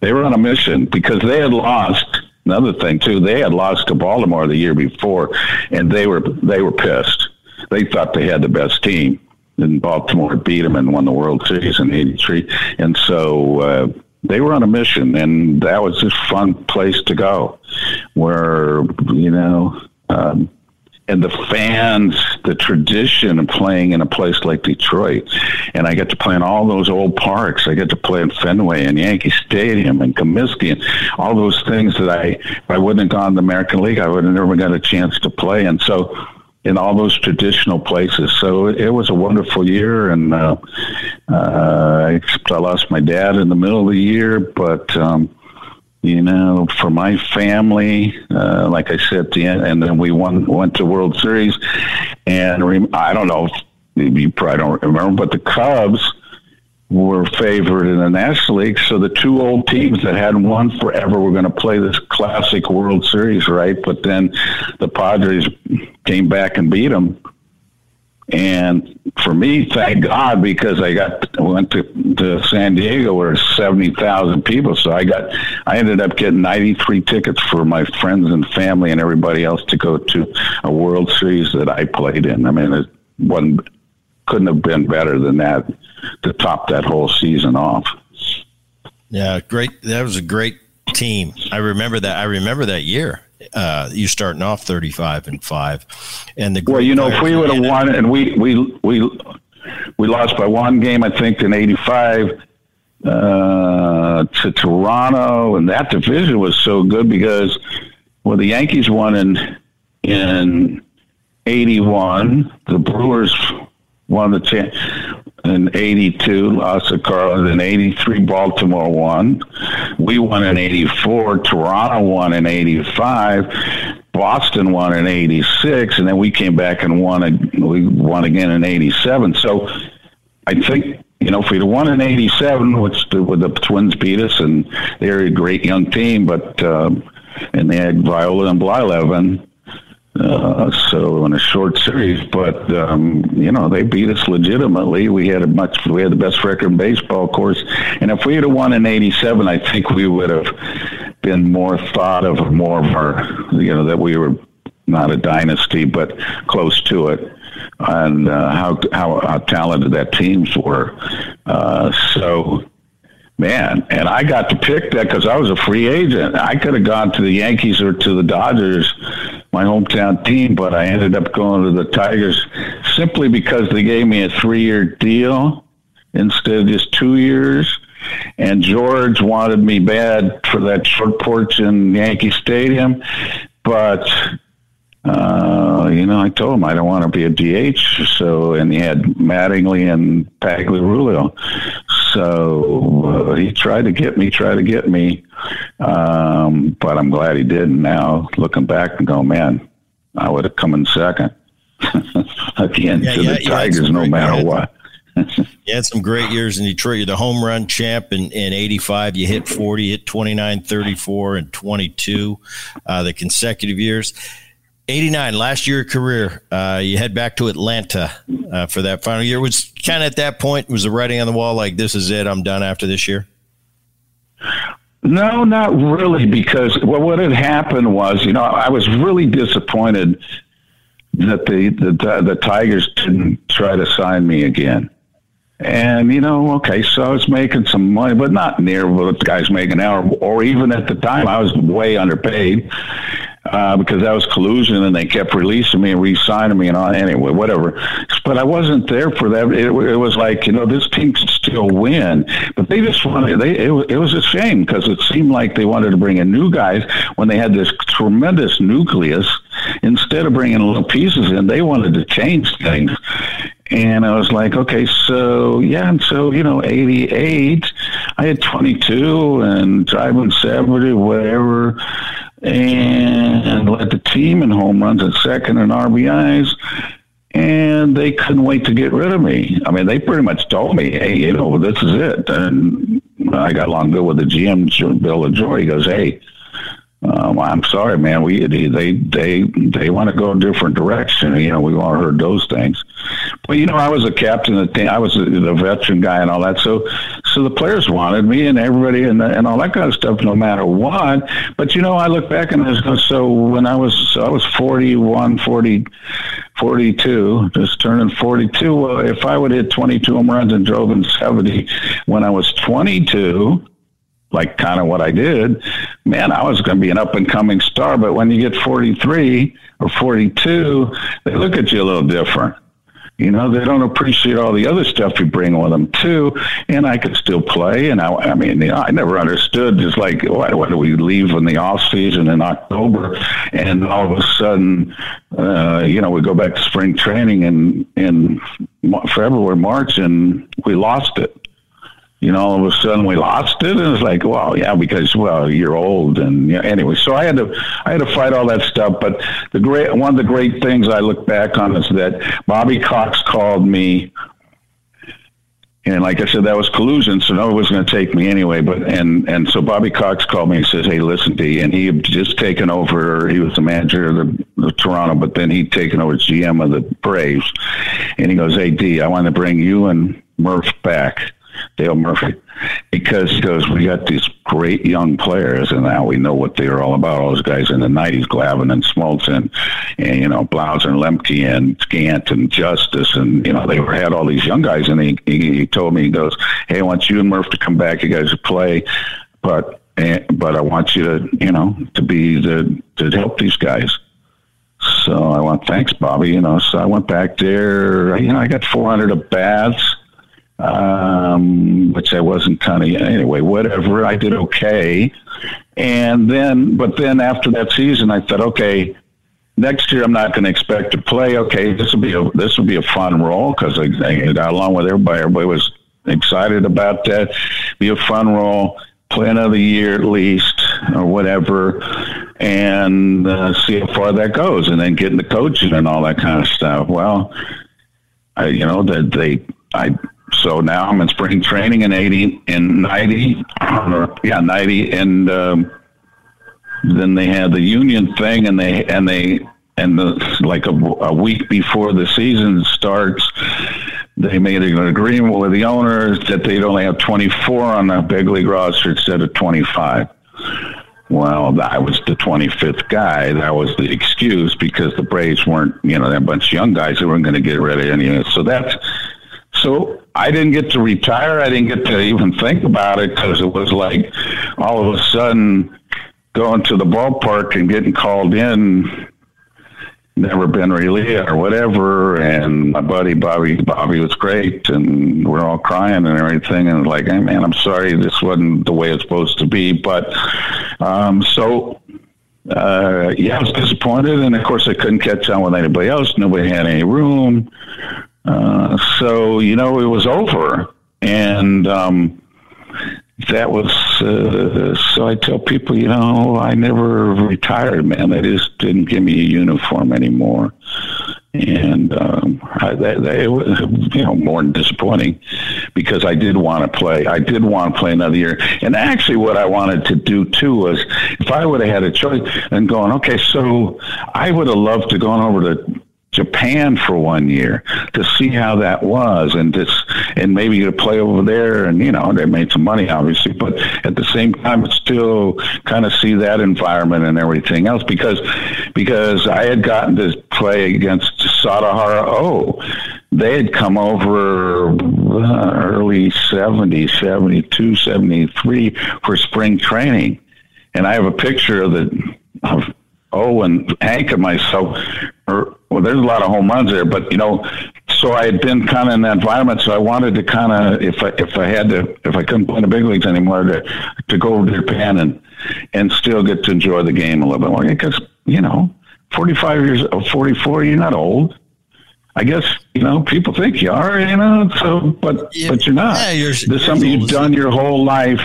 they were on a mission, because they had lost. Another thing too, they had lost to Baltimore the year before, and they were, they were pissed. They thought they had the best team. And Baltimore beat them and won the World Series in eighty-three. And so uh, they were on a mission, and that was just a fun place to go, where, you know, um, and the fans, the tradition of playing in a place like Detroit. And I get to play in all those old parks. I get to play in Fenway and Yankee Stadium and Comiskey and all those things that I, if I wouldn't have gone to the American League, I would have never got a chance to play. And so, in all those traditional places. So it was a wonderful year. And uh, uh, except I lost my dad in the middle of the year. But, um, you know, for my family, uh, like I said, at the end, and then we won, went to World Series. And rem- I don't know, you probably don't remember, but the Cubs were favored in the National League. So the two old teams that hadn't won forever were going to play this classic World Series, right? But then the Padres came back and beat them. And for me, thank God, because I got went to, to San Diego where seventy thousand people. So I got, I ended up getting ninety-three tickets for my friends and family and everybody else to go to a World Series that I played in. I mean, it wasn't, couldn't have been better than that to top that whole season off. Yeah, great. That was a great team. I remember that. I remember that year. Uh, you starting off thirty-five and five, and the well, you know, if we would have won, and we we we we lost by one game, I think, in eighty-five uh, to Toronto, and that division was so good because, well, the Yankees won in in eighty-one, the Brewers won the chance in eighty-two, lost to Carlos. In eighty-three, Baltimore won. We won in eighty-four. Toronto won in eighty-five. Boston won in eighty-six, and then we came back and won. And we won again in eighty-seven. So I think, you know, if we'd won in eighty-seven, which the, the Twins beat us, and they're a great young team, but um, and they had Viola and Blyleven. Uh, so in a short series, but um, you know, they beat us legitimately. We had a much, we had the best record in baseball, of course. And if we had won in eighty-seven, I think we would have been more thought of, more of our, you know, that we were not a dynasty, but close to it, and uh, how, how how talented that teams were. Uh, so. Man, and I got to pick that because I was a free agent. I could have gone to the Yankees or to the Dodgers, my hometown team, but I ended up going to the Tigers simply because they gave me a three-year deal instead of just two years. And George wanted me bad for that short porch in Yankee Stadium, but uh, you know, I told him I don't want to be a D H. So, and he had Mattingly and Pagliarulo. So uh, he tried to get me, tried to get me, um, but I'm glad he didn't. Now looking back and go, man, I would have come in second again yeah, to yeah, the Tigers, no matter years. What. You had some great years in Detroit. You're the home run champ in, in eighty-five. You hit forty, hit twenty-nine, thirty-four, and twenty-two uh, the consecutive years. eighty-nine, last year of career, uh, you head back to Atlanta uh, for that final year. It was kind of at that point, was the writing on the wall, like, this is it, I'm done after this year? No, not really, because well, what had happened was, you know, I was really disappointed that the, the, the Tigers didn't try to sign me again. And, you know, okay, so I was making some money, but not near what the guy's making now, or, or even at the time, I was way underpaid uh, because that was collusion, and they kept releasing me and re-signing me and all, anyway, whatever. But I wasn't there for that. It, it was like, you know, this team could still win, but they just wanted, they, it, it was a shame because it seemed like they wanted to bring in new guys when they had this tremendous nucleus. Instead of bringing little pieces in, they wanted to change things. And I was like, okay, so, yeah, and so, you know, eighty-eight, I had twenty-two and driving seventy, whatever, and led the team in home runs at second and R B Is, and they couldn't wait to get rid of me. I mean, they pretty much told me, hey, you know, this is it. And I got along good with the G M, Bill LaJoy. He goes, hey, Um, I'm sorry, man. We they they they want to go a different direction. You know, we've all heard those things. But you know, I was a captain of the team. I was the veteran guy and all that. So, so the players wanted me and everybody and and all that kind of stuff, no matter what. But you know, I look back and I was so when I was so I was forty-one, forty, forty-two, just turning forty-two. Well, if I would hit twenty-two home runs and drove in seventy when I was twenty-two. Like kind of what I did, man, I was going to be an up and coming star. But when you get forty-three or forty-two, they look at you a little different. You know, they don't appreciate all the other stuff you bring with them too. And I could still play. And I, I mean, you know, I never understood just like, why, why do we leave in the off season in October? And all of a sudden, uh, you know, we go back to spring training in, in February, March, and we lost it. You know, all of a sudden we lost it, and it's like, well, yeah, because well, you're old, and yeah, anyway. So I had to, I had to fight all that stuff. But the great, one of the great things I look back on is that Bobby Cox called me, and like I said, that was collusion, so no one was going to take me anyway. But and and so Bobby Cox called me and says, hey, listen to you, and he had just taken over. He was the manager of the, the Toronto, but then he'd taken over as G M of the Braves, and he goes, hey, D, I want to bring you and Murph back. Dale Murphy, because he goes, we got these great young players, and now we know what they are all about. All those guys in the nineties, Glavin and Smoltz, and you know Blauser and Lemke and Scant and Justice, and you know they were, had all these young guys. And he, he he told me, he goes, hey, I want you and Murph to come back. You guys to play, but but I want you to you know to be the to help these guys. So I went, thanks, Bobby. You know, so I went back there. You know, I got four hundred at bats. Um, which I wasn't kind of, anyway, whatever, I did okay. And then, but then after that season, I thought, okay, next year I'm not going to expect to play. Okay, this will be a, this will be a fun role because I, I got along with everybody. Everybody was excited about that. Be a fun role, play another year at least or whatever, and uh, see how far that goes. And then getting the coaching and all that kind of stuff. Well, I, you know, that they, I, So now I'm in spring training in eighty and ninety, or yeah, ninety, and um, then they had the union thing, and they and they and the like a, a week before the season starts, they made an agreement with the owners that they'd only have twenty-four on the big league roster instead of twenty-five. Well, I was the twenty-fifth guy. That was the excuse because the Braves weren't, you know, that bunch of young guys that weren't going to get rid of any of it. So that's. So I didn't get to retire. I didn't get to even think about it because it was like all of a sudden going to the ballpark and getting called in, never been relieved or whatever. And my buddy Bobby, Bobby was great, and we're all crying and everything. And like, hey man, I'm sorry, this wasn't the way it's supposed to be. But um, so. Uh, yeah, I was disappointed, and of course I couldn't catch on with anybody else. Nobody had any room. Uh, so, you know, it was over, and um, that was, uh, so I tell people, you know, I never retired, man. They just didn't give me a uniform anymore. And um, I, that, that, it was, you know, more than disappointing, because I did want to play. I did want to play another year. And actually what I wanted to do, too, was if I would have had a choice and going, okay, so I would have loved to gone over to Japan for one year to see how that was, and this, and maybe you play over there, and you know, they made some money obviously, but at the same time still kind of see that environment and everything else, because because I had gotten to play against Sadahara O. They had come over uh, early seventies, seventy-two, seventy-three for spring training, and I have a picture of the of O and Hank and myself. Well, there's a lot of home runs there, but you know, so I had been kind of in that environment. So I wanted to kind of, if I, if I had to, if I couldn't play in the big leagues anymore, to, to go over to Japan and, and still get to enjoy the game a little bit more. Because, you know, forty-five years or forty-four, you're not old. I guess, you know, people think you are, you know, so, but, yeah, but you're not. Yeah, you're, this is something you've done your whole life,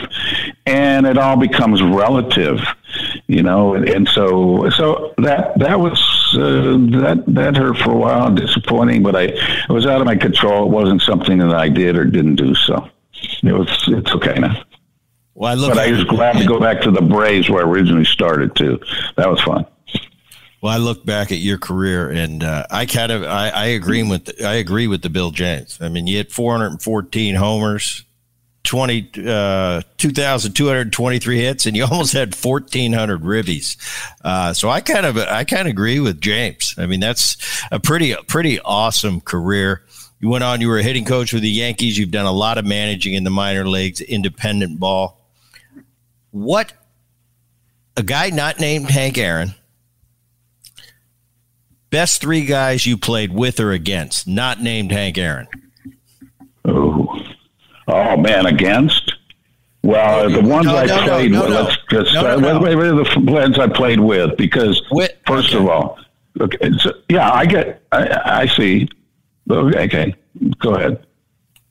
and it all becomes relative, you know? And, and so, so that, that was, Uh, that that hurt for a while, disappointing, but I it was out of my control. It wasn't something that I did or didn't do, so it was it's okay now. Well, I love but I was glad to go back to the Braves where I originally started too. That was fun. Well, I look back at your career, and uh, I kind of I, I agree with the, I agree with the Bill James. I mean, you hit four hundred fourteen homers, twenty uh, two thousand two hundred twenty-three hits, and you almost had fourteen hundred ribbies. Uh, so I kind of I kind of agree with James. I mean, that's a pretty a pretty awesome career. You went on. You were a hitting coach with the Yankees. You've done a lot of managing in the minor leagues, independent ball. What a guy not named Hank Aaron. Best three guys you played with or against, not named Hank Aaron. Oh. Oh man, against? Well, the ones no, I no, played no, no, with. No. Let's just no, no, no. Wait, wait, wait, the ones I played with, because with, first okay. of all, okay, so, yeah, I get, I, I see. Okay, okay, go ahead.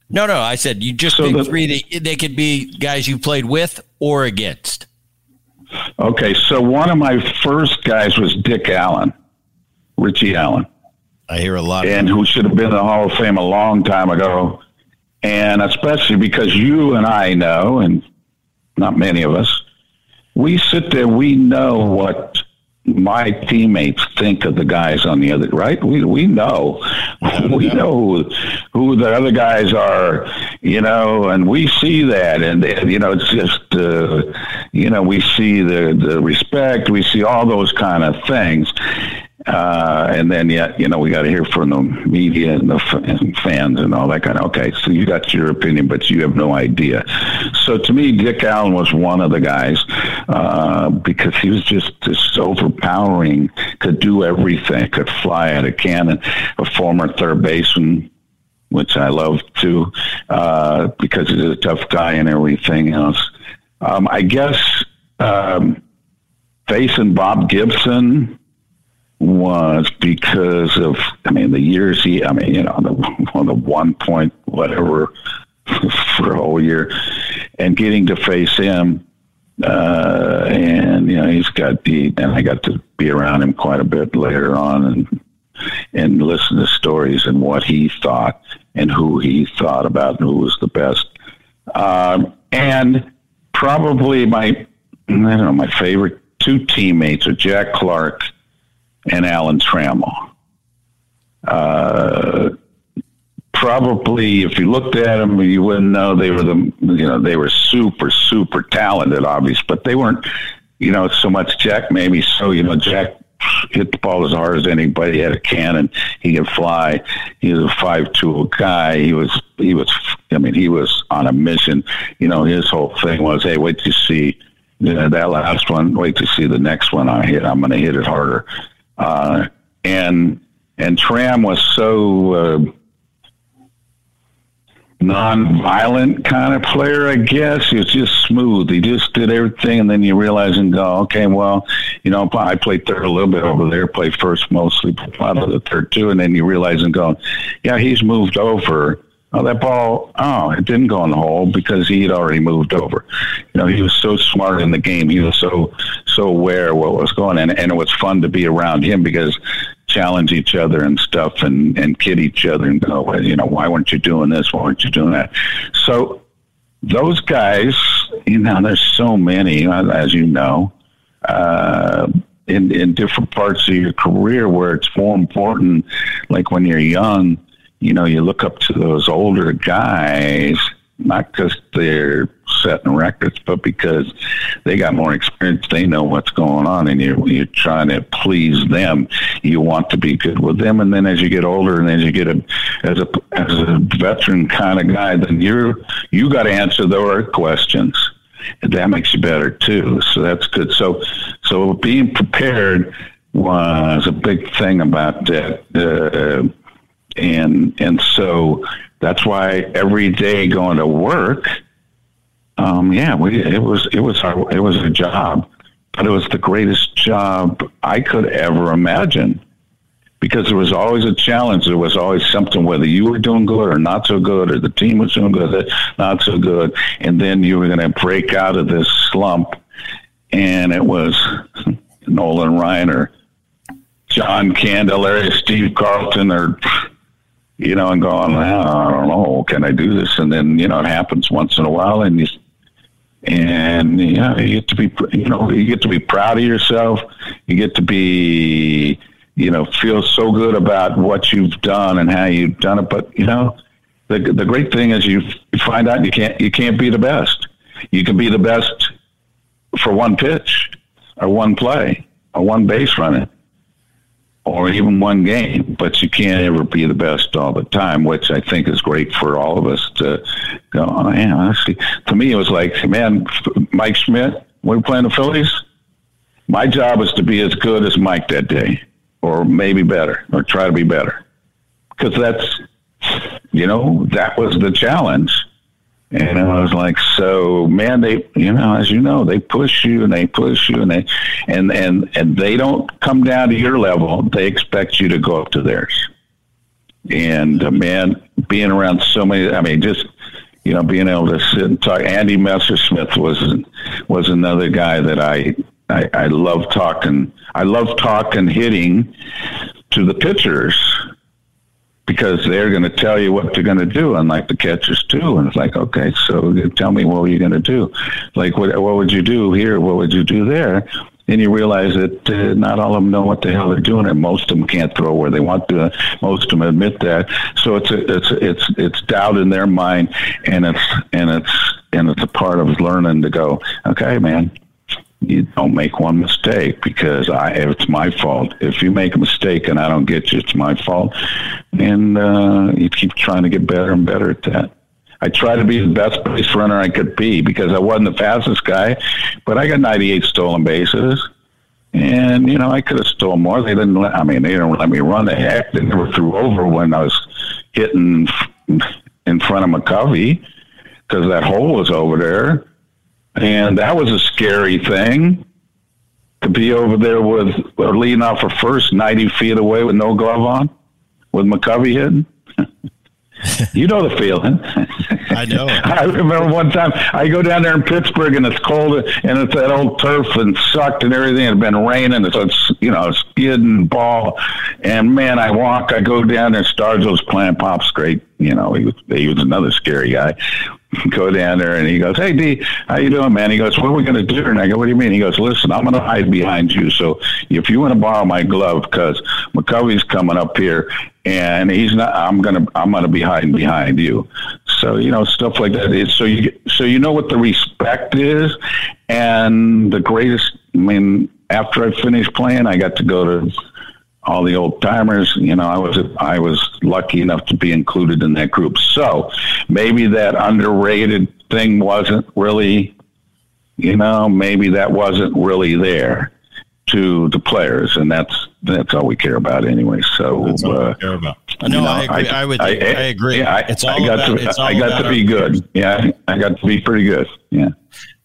No, no, I said you just so the, three. They, they could be guys you played with or against. Okay, so one of my first guys was Dick Allen, Richie Allen. I hear a lot, and of who should have been in the Hall of Fame a long time ago. And especially because you and I know, and not many of us, we sit there, we know what my teammates think of the guys on the other, right? We we know. We know who the other guys are, you know, and we see that. And, you know, it's just, uh, you know, we see the, the respect. We see all those kind of things. Uh, and then, yeah, you know, we got to hear from the media and the f- and fans and all that kind of, okay, so you got your opinion, but you have no idea. So to me, Dick Allen was one of the guys, uh, because he was just this overpowering, could do everything, could fly out of cannon, a former third baseman, which I love too, uh, because he's a tough guy and everything else. Um, I guess, um, facing Bob Gibson was because of, I mean, the years he, I mean, you know, the, the one point whatever for a whole year, and getting to face him, uh, and, you know, he's got the, and I got to be around him quite a bit later on and, and listen to stories and what he thought and who he thought about and who was the best. Um, and probably my, I don't know, my favorite two teammates are Jack Clark and Alan Trammell. Uh, probably if you looked at them, you wouldn't know they were the, you know, they were super, super talented, obviously, but they weren't, you know, so much Jack, maybe so, you know, Jack hit the ball as hard as anybody, had a cannon, he could fly. He was a five-tool guy. He was, he was, I mean, he was on a mission. You know, his whole thing was, hey, wait till you see uh, that last one, wait till you see the next one I hit, I'm going to hit it harder. Uh, and, and Tram was so, uh, non-violent kind of player, I guess. He was just smooth. He just did everything. And then you realize and go, okay, well, you know, I played third a little bit over there, played first mostly, but out of the third too. And then you realize and go, yeah, he's moved over. Oh, that ball, oh, it didn't go in the hole because he had already moved over. You know, he was so smart in the game. He was so, so aware of what was going on. And, and it was fun to be around him because challenge each other and stuff, and, and kid each other and go, oh, you know, why weren't you doing this? Why weren't you doing that? So those guys, you know, there's so many, as you know, uh, in, in different parts of your career where it's more important. Like when you're young, you know, you look up to those older guys, not because they're setting records, but because they got more experience. They know what's going on, and you're, you're trying to please them. You want to be good with them. And then as you get older, and as you get a, as a, as a veteran kind of guy, then you're, you got to answer their questions, and that makes you better too. So that's good. So, so being prepared was a big thing about that. Uh, and, and so that's why every day going to work, Um, yeah, we, it was, it was, our, it was a job, but it was the greatest job I could ever imagine, because there was always a challenge. There was always something, whether you were doing good or not so good, or the team was doing good, not so good. And then you were going to break out of this slump, and it was Nolan Ryan or John Candelaria, Steve Carlton, or, you know, and going, oh, I don't know, can I do this? And then, you know, it happens once in a while, and you, and yeah, you get to be, you know, you get to be proud of yourself. You get to be, you know, feel so good about what you've done and how you've done it. But you know, the the great thing is you find out you can't, you can't be the best. You can be the best for one pitch or one play or one base running, or even one game, but you can't ever be the best all the time, which I think is great for all of us to go, oh, yeah, I see. To me, it was like, man, Mike Schmidt, we were playing the Phillies. My job was to be as good as Mike that day, or maybe better, or try to be better. Because that's, you know, that was the challenge. And I was like, so man, they, you know, as you know, they push you and they push you and they, and, and, and they don't come down to your level. They expect you to go up to theirs. And uh, man, being around so many, I mean, just, you know, being able to sit and talk. Andy Messersmith was, was another guy that I, I, I love talking. I love talking, hitting to the pitchers, because they're going to tell you what they're going to do, unlike the catchers too. And it's like, okay, so tell me, what were you going to do? Like, what what would you do here? What would you do there? And you realize that uh, not all of them know what the hell they're doing, and most of them can't throw where they want to. Most of them admit that. So it's a, it's a, it's it's doubt in their mind, and it's and it's and it's a part of learning to go, okay, man, you don't make one mistake, because I, it's my fault. If you make a mistake and I don't get you, it's my fault. And uh, you keep trying to get better and better at that. I tried to be the best base runner I could be, because I wasn't the fastest guy, but I got ninety-eight stolen bases. And, you know, I could have stolen more. They didn't let, I mean, they didn't let me run the heck. They never threw over when I was hitting in front of McCovey, because that hole was over there. And that was a scary thing, to be over there with, or leading off for first, ninety feet away with no glove on, with McCovey hitting. You know the feeling. I know. I remember one time I go down there in Pittsburgh, and it's cold, and it's that old turf and sucked and everything. It had been raining, and so it's, you know, skidding ball. And man, I walk, I go down there, Stargell's playing Pop's great. You know, he was, he was another scary guy. Go down there, and he goes, hey, D, how you doing, man? He goes, what are we going to do? And I go, what do you mean? He goes, listen, I'm going to hide behind you. So if you want to borrow my glove, because McCovey's coming up here, and he's not, I'm going to, I'm going to be hiding behind you. So, you know, stuff like that. It's, so you get, so you know what the respect is. And the greatest, I mean, after I finished playing, I got to go to all the old timers. You know, I was, I was lucky enough to be included in that group. So maybe that underrated thing wasn't really, you know, maybe that wasn't really there to the players. And that's, that's all we care about anyway. So, that's all uh, we care about. No, you know, I agree. I, I would, I, I agree. Yeah, I, it's all I got about, to, it's all I got to be good. Team. Yeah. I got to be pretty good. Yeah.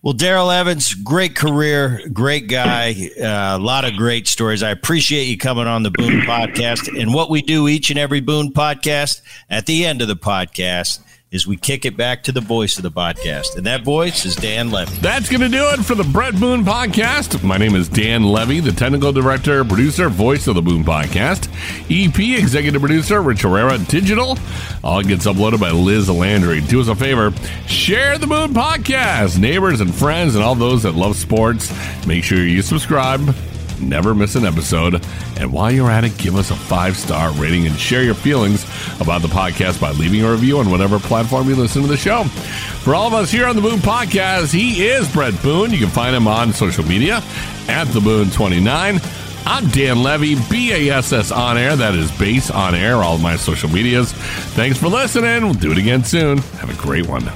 Well, Darrell Evans, great career, great guy, uh, a lot of great stories. I appreciate you coming on the Boone Podcast. And what we do each and every Boone Podcast, at the end of the podcast, is we kick it back to the voice of the podcast. And that voice is Dan Levy. That's going to do it for the Brett Boone Podcast. My name is Dan Levy, the technical director, producer, voice of the Boone Podcast. E P, executive producer, Rich Herrera, digital. All gets uploaded by Liz Landry. Do us a favor, share the Boone Podcast. Neighbors and friends and all those that love sports, make sure you subscribe. Never miss an episode. And while you're at it, give us a five-star rating and share your feelings about the podcast by leaving a review on whatever platform you listen to the show. For all of us here on The Boone Podcast, he is Brett Boone. You can find him on social media at The Boone twenty-nine. I'm Dan Levy, B A S S On Air. That is Bass On Air, all of my social medias. Thanks for listening. We'll do it again soon. Have a great one.